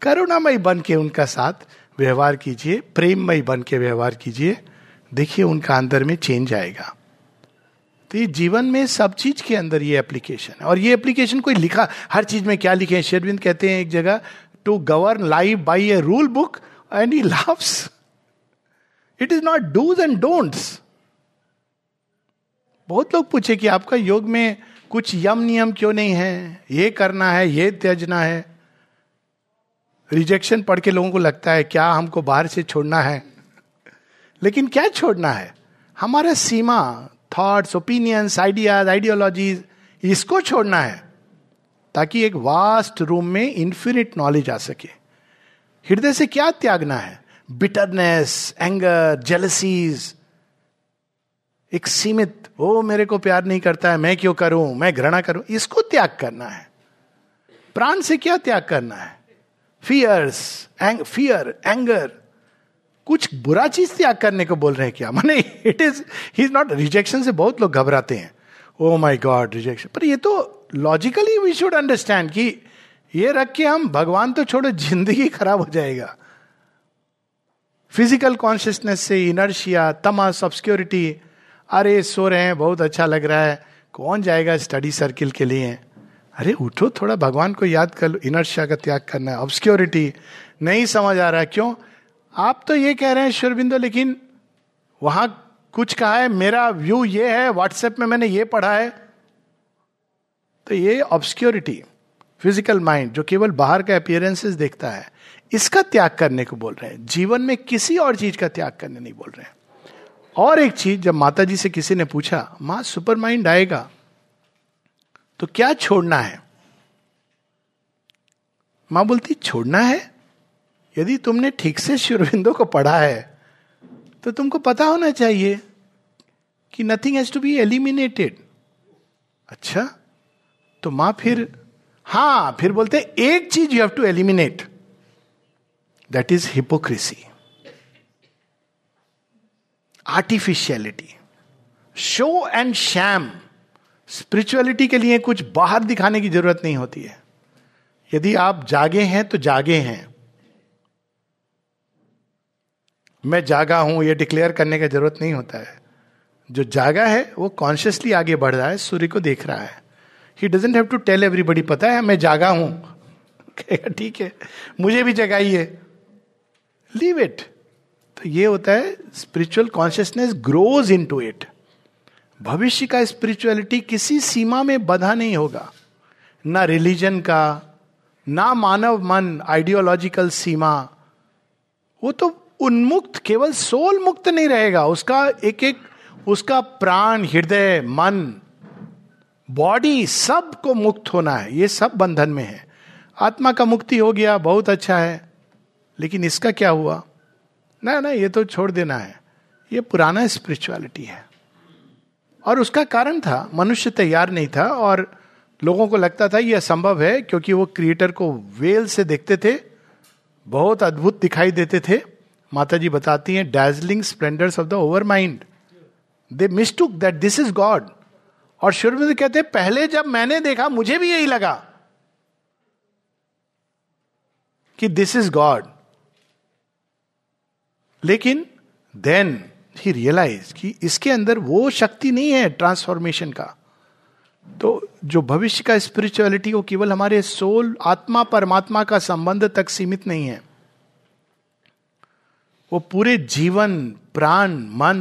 करुणामयी बन के उनका साथ व्यवहार कीजिए, प्रेममयी बन के व्यवहार कीजिए, देखिए उनका अंदर में चेंज आएगा. तो ये जीवन में सब चीज के अंदर ये एप्लीकेशन है. और ये एप्लीकेशन कोई लिखा, हर चीज में क्या लिखे हैं? शेरविंद कहते हैं एक जगह, to govern life by a rule book and he laughs. It is not dos and don'ts. बहुत लोग पूछे कि आपका योग में कुछ यम नियम क्यों नहीं है, ये करना है, ये त्यजना है. रिजेक्शन पढ़ के लोगों को लगता है क्या हमको बाहर से छोड़ना है, लेकिन क्या छोड़ना है? हमारा सीमा, थॉट्स, ओपिनियंस, आइडियाज, आइडियोलॉजीज, इसको छोड़ना है ताकि एक वास्ट रूम में इन्फिनिट नॉलेज आ सके. हृदय से क्या त्यागना है? बिटरनेस, एंगर, जेलसीज, एक सीमित, वो मेरे को प्यार नहीं करता है, मैं क्यों करूं, मैं घृणा करूं, इसको त्याग करना है. प्राण से क्या त्याग करना है? फियर्स, एंग, फियर, एंगर. कुछ बुरा चीज त्याग करने को बोल रहे हैं क्या? माने it is he is not. Rejection से बहुत लोग घबराते हैं, ओ माय गॉड रिजेक्शन. पर ये तो लॉजिकली वी शुड अंडरस्टैंड कि ये रख के हम भगवान तो छोड़ो, जिंदगी खराब हो जाएगा. फिजिकल कॉन्शियसनेस से इनर्शिया, तमस, ऑब्स्क्योरिटी. अरे सो रहे हैं, बहुत अच्छा लग रहा है, कौन जाएगा स्टडी सर्किल के लिए? अरे उठो, थोड़ा भगवान को याद कर लो. इनर्शिया का त्याग करना है. ऑब्स्क्योरिटी नहीं समझ आ रहा है, क्यों? आप तो ये कह रहे हैं श्रीअरबिंदो, लेकिन वहां कुछ कहा है, मेरा व्यू ये है, व्हाट्सएप में मैंने ये पढ़ा है. तो ये ऑब्स्क्योरिटी, फिजिकल माइंड जो केवल बाहर का अपीयरेंसेस देखता है, इसका त्याग करने को बोल रहे हैं. जीवन में किसी और चीज का त्याग करने नहीं बोल रहे हैं. और एक चीज, जब माता जी से किसी ने पूछा, मां सुपर माइंड आएगा तो क्या छोड़ना है? मां बोलती, छोड़ना है? यदि तुमने ठीक से श्री अरविंदो को पढ़ा है तो तुमको पता होना चाहिए कि nothing has to be eliminated. अच्छा, तो मां फिर हां फिर बोलते, एक चीज you have to eliminate, that is hypocrisy, artificiality, show and sham. Spirituality के लिए कुछ बाहर दिखाने की जरूरत नहीं होती है. यदि आप जागे हैं तो जागे हैं. मैं जागा हूं ये डिक्लेयर करने का जरूरत नहीं होता है. जो जागा है वो कॉन्शियसली आगे बढ़ रहा है, सूर्य को देख रहा है. He doesn't have to tell everybody, पता है मैं जागा हूं. ठीक है, मुझे भी जगाइए, लीव इट. तो ये होता है spiritual consciousness grows into it. भविष्य का स्पिरिचुअलिटी किसी सीमा में बंधा नहीं होगा, ना रिलीजन का, ना मानव मन, आइडियोलॉजिकल सीमा. वो तो उन्मुक्त, केवल सोल मुक्त नहीं रहेगा, उसका एक एक, उसका प्राण, हृदय, मन, बॉडी, सब को मुक्त होना है. ये सब बंधन में है. आत्मा का मुक्ति हो गया, बहुत अच्छा है, लेकिन इसका क्या हुआ? ना ना, ये तो छोड़ देना है. ये पुराना स्पिरिचुअलिटी है और उसका कारण था मनुष्य तैयार नहीं था, और लोगों को लगता था ये असंभव है, क्योंकि वो क्रिएटर को वेल से देखते थे, बहुत अद्भुत दिखाई देते थे. माता जी बताती हैं, dazzling splendors of the overmind. They mistook that this is God. और शुरू में कहते हैं, पहले जब मैंने देखा मुझे भी यही लगा कि this is God. लेकिन then he realized कि इसके अंदर वो शक्ति नहीं है ट्रांसफॉर्मेशन का. तो जो भविष्य का स्पिरिचुअलिटी वो केवल हमारे सोल, आत्मा, परमात्मा का संबंध तक सीमित नहीं है. वो पूरे जीवन, प्राण, मन,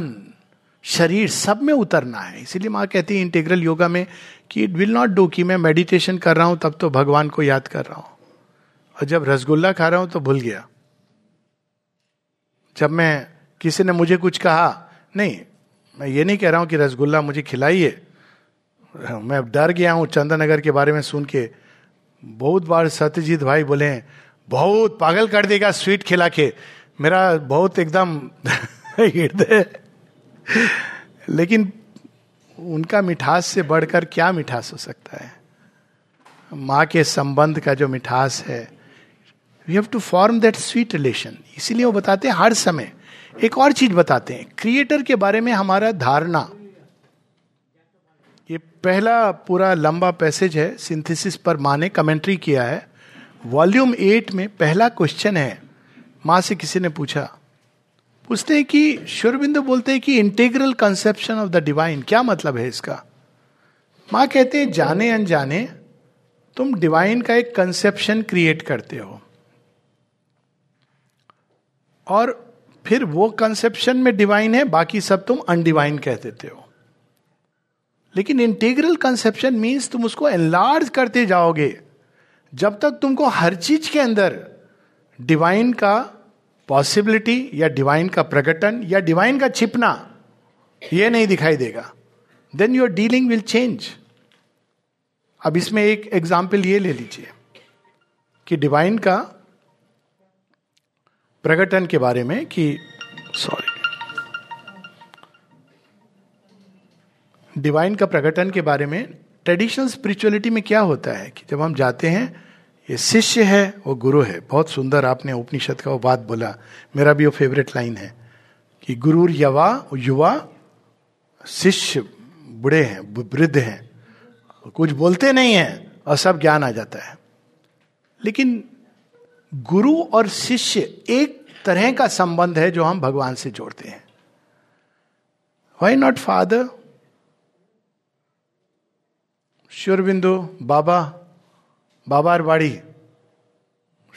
शरीर, सब में उतरना है. इसीलिए माँ कहती है इंटीग्रल योगा में कि इट विल नॉट डू कि मैं मेडिटेशन कर रहा हूं तब तो भगवान को याद कर रहा हूं, और जब रसगुल्ला खा रहा हूं तो भूल गया. जब मैं, किसी ने मुझे कुछ कहा, नहीं मैं ये नहीं कह रहा हूं कि रसगुल्ला मुझे खिलाइए, मैं डर गया हूं चंदरनगर के बारे में सुन के. बहुत बार सत्यजीत भाई बोले हैं, बहुत पागल कर देगा स्वीट खिला के, मेरा बहुत एकदम हृदय लेकिन उनका मिठास से बढ़कर क्या मिठास हो सकता है? माँ के संबंध का जो मिठास है, we have to form that sweet relation. इसीलिए वो बताते हैं हर समय. एक और चीज बताते हैं, क्रिएटर के बारे में हमारा धारणा. ये पहला पूरा लंबा पैसेज है, सिंथेसिस पर माँ ने कमेंट्री किया है. वॉल्यूम एट में पहला क्वेश्चन है, माँ से किसी ने पूछा, पूछते हैं कि श्री अरबिंदो बोलते हैं कि integral conception of the divine, क्या मतलब है इसका? माँ कहते हैं जाने अनजाने तुम डिवाइन का एक कंसेप्शन क्रिएट करते हो और फिर वो कंसेप्शन में डिवाइन है, बाकी सब तुम अनडिवाइन कह देते हो. लेकिन इंटीग्रल कंसेप्शन मीन्स तुम उसको एनलार्ज करते जाओगे जब तक तुमको हर चीज के अंदर डिवाइन का पॉसिबिलिटी या डिवाइन का प्रकटन या डिवाइन का छिपना ये नहीं दिखाई देगा. Then your dealing will change. अब इसमें एक एग्जाम्पल ये ले लीजिए कि डिवाइन का प्रकटन के बारे में कि सॉरी डिवाइन का प्रकटन के बारे में ट्रेडिशनल स्पिरिचुअलिटी में क्या होता है कि जब हम जाते हैं, ये शिष्य है वो गुरु है. बहुत सुंदर आपने उपनिषद का वो बात बोला, मेरा भी वो फेवरेट लाइन है कि गुरु यवा युवा, शिष्य बूढ़े हैं वृद्ध हैं, कुछ बोलते नहीं हैं और सब ज्ञान आ जाता है. लेकिन गुरु और शिष्य एक तरह का संबंध है जो हम भगवान से जोड़ते हैं. Why not father? Shri Aurobindo बाबा, बाबार बाड़ी,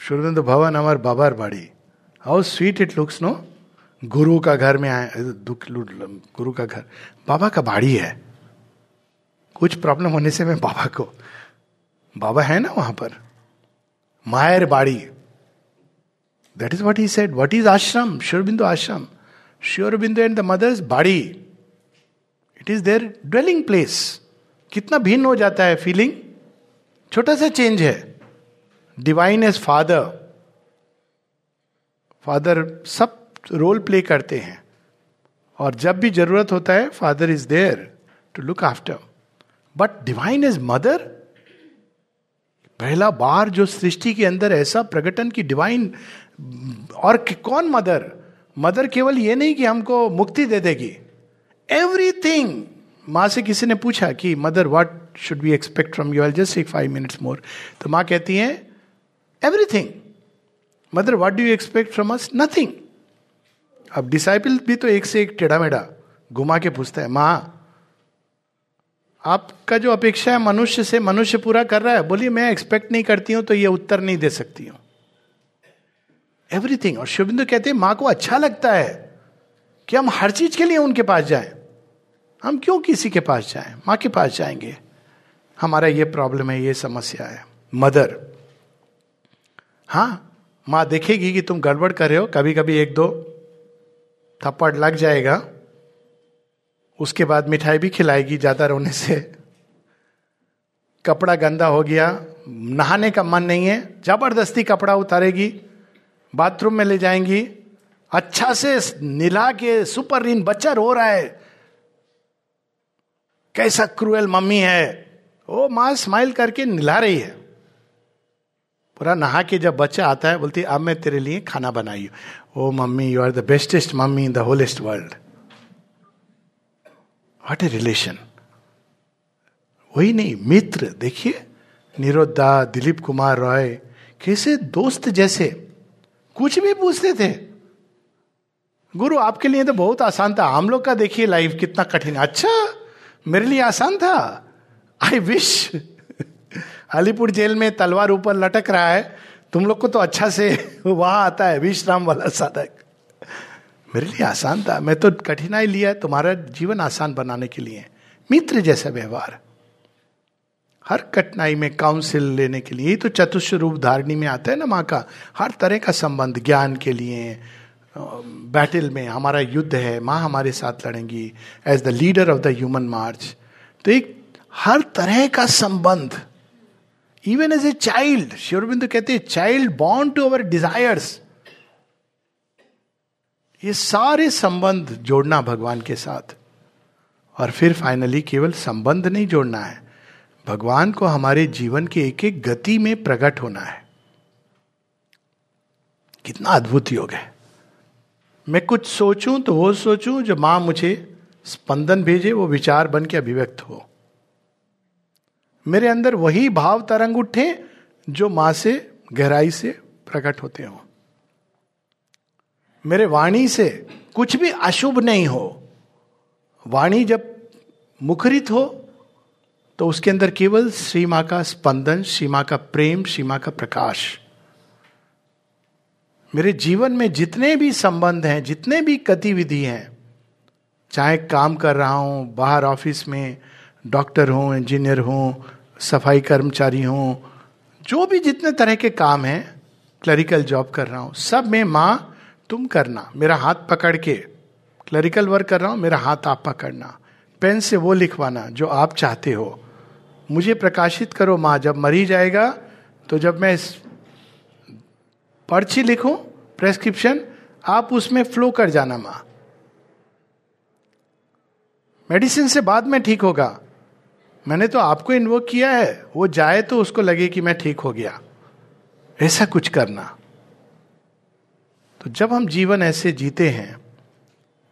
श्री अरबिंदो भवन अमर बाबार बाड़ी. How sweet it looks no, गुरु का घर में आए, गुरु का घर बाबा का बाड़ी है. कुछ प्रॉब्लम होने से मैं बाबा को, बाबा है ना वहां पर, मायर बाड़ी. That is what he said. What is ashram? Sri Aurobindo ashram. Sri Aurobindo and the mother's body. It is their dwelling place. कितना भिन्न हो जाता है फीलिंग, छोटा सा चेंज है. डिवाइन एज फादर, फादर सब रोल प्ले करते हैं और जब भी जरूरत होता है father is there to look after. But divine as mother, पहला बार जो सृष्टि के अंदर ऐसा प्रकटन की डिवाइन. और कौन मदर? मदर केवल ये नहीं कि हमको मुक्ति दे देगी, एवरीथिंग. माँ से किसी ने पूछा कि mother what should we expect from you, I will just take five minutes more. तो माँ कहती हैं everything. Mother what do you expect from us? Nothing. अब डिसाइपल भी तो एक से एक टेढ़ा मेढ़ा घुमा के पूछता है, माँ आपका जो अपेक्षा है मनुष्य से, मनुष्य पूरा कर रहा है? बोलिए मैं एक्सपेक्ट नहीं करती हूं तो ये उत्तर नहीं दे सकती हूं. एवरीथिंग. और श्री अरबिंदो कहते हैं माँ को अच्छा लगता है कि हम हर चीज के लिए उनके पास जाएं. हम क्यों किसी के पास जाएं? माँ के पास जाएंगे, हमारा ये प्रॉब्लम है, ये समस्या है. मदर, हाँ माँ देखेगी कि तुम गड़बड़ कर रहे हो, कभी कभी एक दो थप्पड़ लग जाएगा, उसके बाद मिठाई भी खिलाएगी ज्यादा रोने से. कपड़ा गंदा हो गया, नहाने का मन नहीं है, जबरदस्ती कपड़ा उतारेगी, बाथरूम में ले जाएंगी, अच्छा से नहला के सुपर रीन, बच्चा रो रहा है, कैसा क्रूएल मम्मी है. ओ माँ स्माइल करके नहला रही है, पूरा नहा के जब बच्चा आता है बोलती है अब मैं तेरे लिए खाना बनाई. Oh mummy you are the bestest mummy in the होलेस्ट world. What a relation. वही नहीं, मित्र. देखिए निरोधा, दिलीप कुमार रॉय कैसे दोस्त जैसे, कुछ भी पूछते थे. गुरु आपके लिए तो बहुत आसान था, हम लोग का देखिए लाइफ कितना कठिन. अच्छा मेरे लिए आसान था, आई विश. अलीपुर जेल में तलवार ऊपर लटक रहा है, तुम लोग को तो अच्छा से वहां आता है विश्राम वाला साधक. मेरे लिए आसान था, मैं तो कठिनाई लिया, तुम्हारा जीवन आसान बनाने के लिए. मित्र जैसा व्यवहार, हर कठिनाई में काउंसिल लेने के लिए. ये तो चतुष्ट रूप धारणी में आता है ना माँ का, हर तरह का संबंध. ज्ञान के लिए बैटल में, हमारा युद्ध है, माँ हमारे साथ लड़ेंगी as the leader of the human march. तो एक हर तरह का संबंध, even as a child. Shri Aurobindo कहते हैं child born to our desires. ये सारे संबंध जोड़ना भगवान के साथ। और फिर फाइनली केवल संबंध नहीं जोड़ना है, भगवान को हमारे जीवन के एक एक गति में प्रकट होना है। कितना अद्भुत योग है। मैं कुछ सोचूं तो वो सोचूं जो मां मुझे स्पंदन भेजे, वो विचार बन के अभिव्यक्त हो। मेरे अंदर वही भाव तरंग उठे जो मां से गहराई से प्रकट होते हो। मेरे वाणी से कुछ भी अशुभ नहीं हो। वाणी जब मुखरित हो तो उसके अंदर केवल श्री मां का स्पंदन, श्री मां का प्रेम, श्री मां का प्रकाश। मेरे जीवन में जितने भी संबंध हैं, जितने भी गतिविधि हैं, चाहे काम कर रहा हूं, बाहर ऑफिस में डॉक्टर हूं, इंजीनियर हूं, सफाई कर्मचारी हूं, जो भी जितने तरह के काम हैं, क्लरिकल जॉब कर रहा हूं, सब में माँ तुम करना। मेरा हाथ पकड़ के क्लरिकल वर्क कर रहा हूं, मेरा हाथ आप पकड़ना, पेन से वो लिखवाना जो आप चाहते हो। मुझे प्रकाशित करो माँ। जब मरी जाएगा तो जब मैं पर्ची लिखूं प्रेस्क्रिप्शन, आप उसमें फ्लो कर जाना माँ। मेडिसिन से बाद में ठीक होगा, मैंने तो आपको इन्वोक किया है, वो जाए तो उसको लगे कि मैं ठीक हो गया। ऐसा कुछ करना। तो जब हम जीवन ऐसे जीते हैं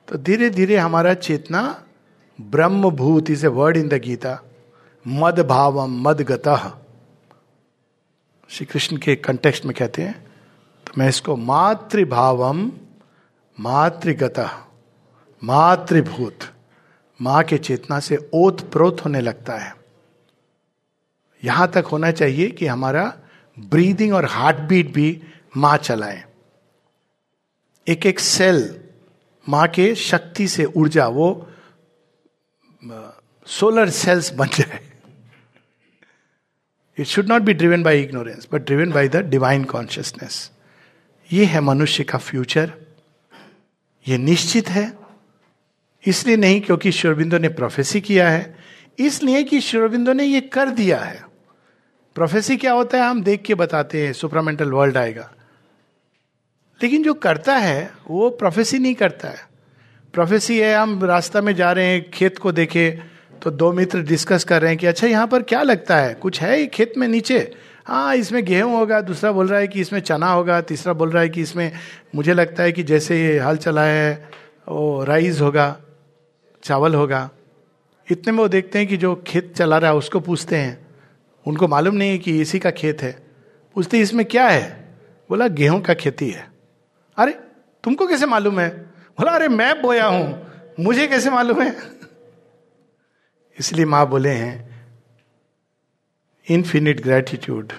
तो धीरे धीरे हमारा चेतना ब्रह्मभूत, is a word in the Gita, मद भावम मदगतः, श्री कृष्ण के कंटेक्स्ट में कहते हैं। तो मैं इसको मातृभावम मातृगतः, मातृभूत, माँ के चेतना से ओत प्रोत होने लगता है। यहां तक होना चाहिए कि हमारा ब्रीदिंग और हार्ट बीट भी माँ चलाए। एक एक सेल माँ के शक्ति से ऊर्जा, वो सोलर सेल्स बन जाए। It should not be driven by ignorance but driven by the divine consciousness. ये है मनुष्य का फ्यूचर। ये निश्चित है, इसलिए नहीं क्योंकि श्री अरविंदो ने प्रोफेसी किया है, इसलिए कि श्री अरविंदो ने ये कर दिया है। प्रोफेसी क्या होता है हम देख के बताते हैं, सुप्रामेंटल वर्ल्ड आएगा, लेकिन जो करता है वो प्रोफेसी नहीं करता है। प्रोफेसी है हम रास्ता में जा रहे हैं, खेत को देखे तो दो मित्र डिस्कस कर रहे हैं कि अच्छा यहाँ पर क्या लगता है, कुछ है ये खेत में नीचे, हाँ इसमें गेहूँ होगा, दूसरा बोल रहा है कि इसमें चना होगा, तीसरा बोल रहा है कि इसमें मुझे लगता है कि जैसे ये हल चला है वो राइस होगा, चावल होगा। इतने में वो देखते हैं कि जो खेत चला रहा है उसको पूछते हैं, उनको मालूम नहीं है कि इसी का खेत है, पूछते इसमें क्या है, बोला गेहूं का खेती है। अरे तुमको कैसे मालूम है, बोला अरे मैं बोया हूं, मुझे कैसे मालूम है। इसलिए माँ बोले हैं infinite gratitude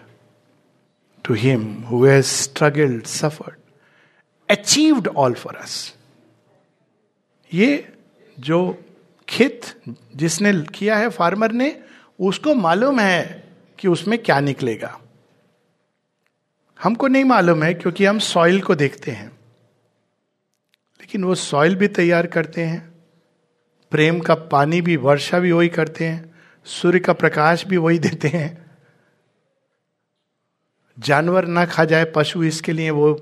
to him who has struggled, suffered, achieved all for us. ये जो खेत जिसने किया है, फार्मर ने, उसको मालूम है कि उसमें क्या निकलेगा। हमको नहीं मालूम है क्योंकि हम सॉइल को देखते हैं, लेकिन वो सॉइल भी तैयार करते हैं, प्रेम का पानी भी, वर्षा भी वही करते हैं, सूर्य का प्रकाश भी वही देते हैं। जानवर ना खा जाए पशु, इसके लिए वो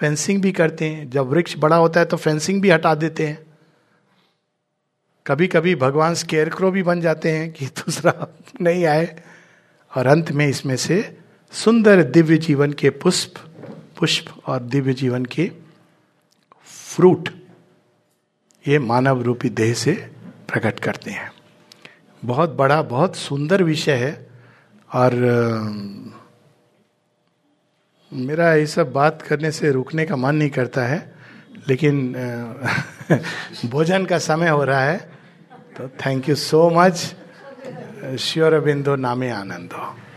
फेंसिंग भी करते हैं। जब वृक्ष बड़ा होता है तो फेंसिंग भी हटा देते हैं। कभी कभी भगवान स्केयरक्रो भी बन जाते हैं कि दूसरा नहीं आए, और अंत में इसमें से सुंदर दिव्य जीवन के पुष्प पुष्प और दिव्य जीवन के फ्रूट ये मानव रूपी देह से प्रकट करते हैं। बहुत बड़ा, बहुत सुंदर विषय है। और मेरा ये सब बात करने से रुकने का मन नहीं करता है, लेकिन भोजन का समय हो रहा है। तो thank you so much. Shri Aurobindo नामे आनंदो।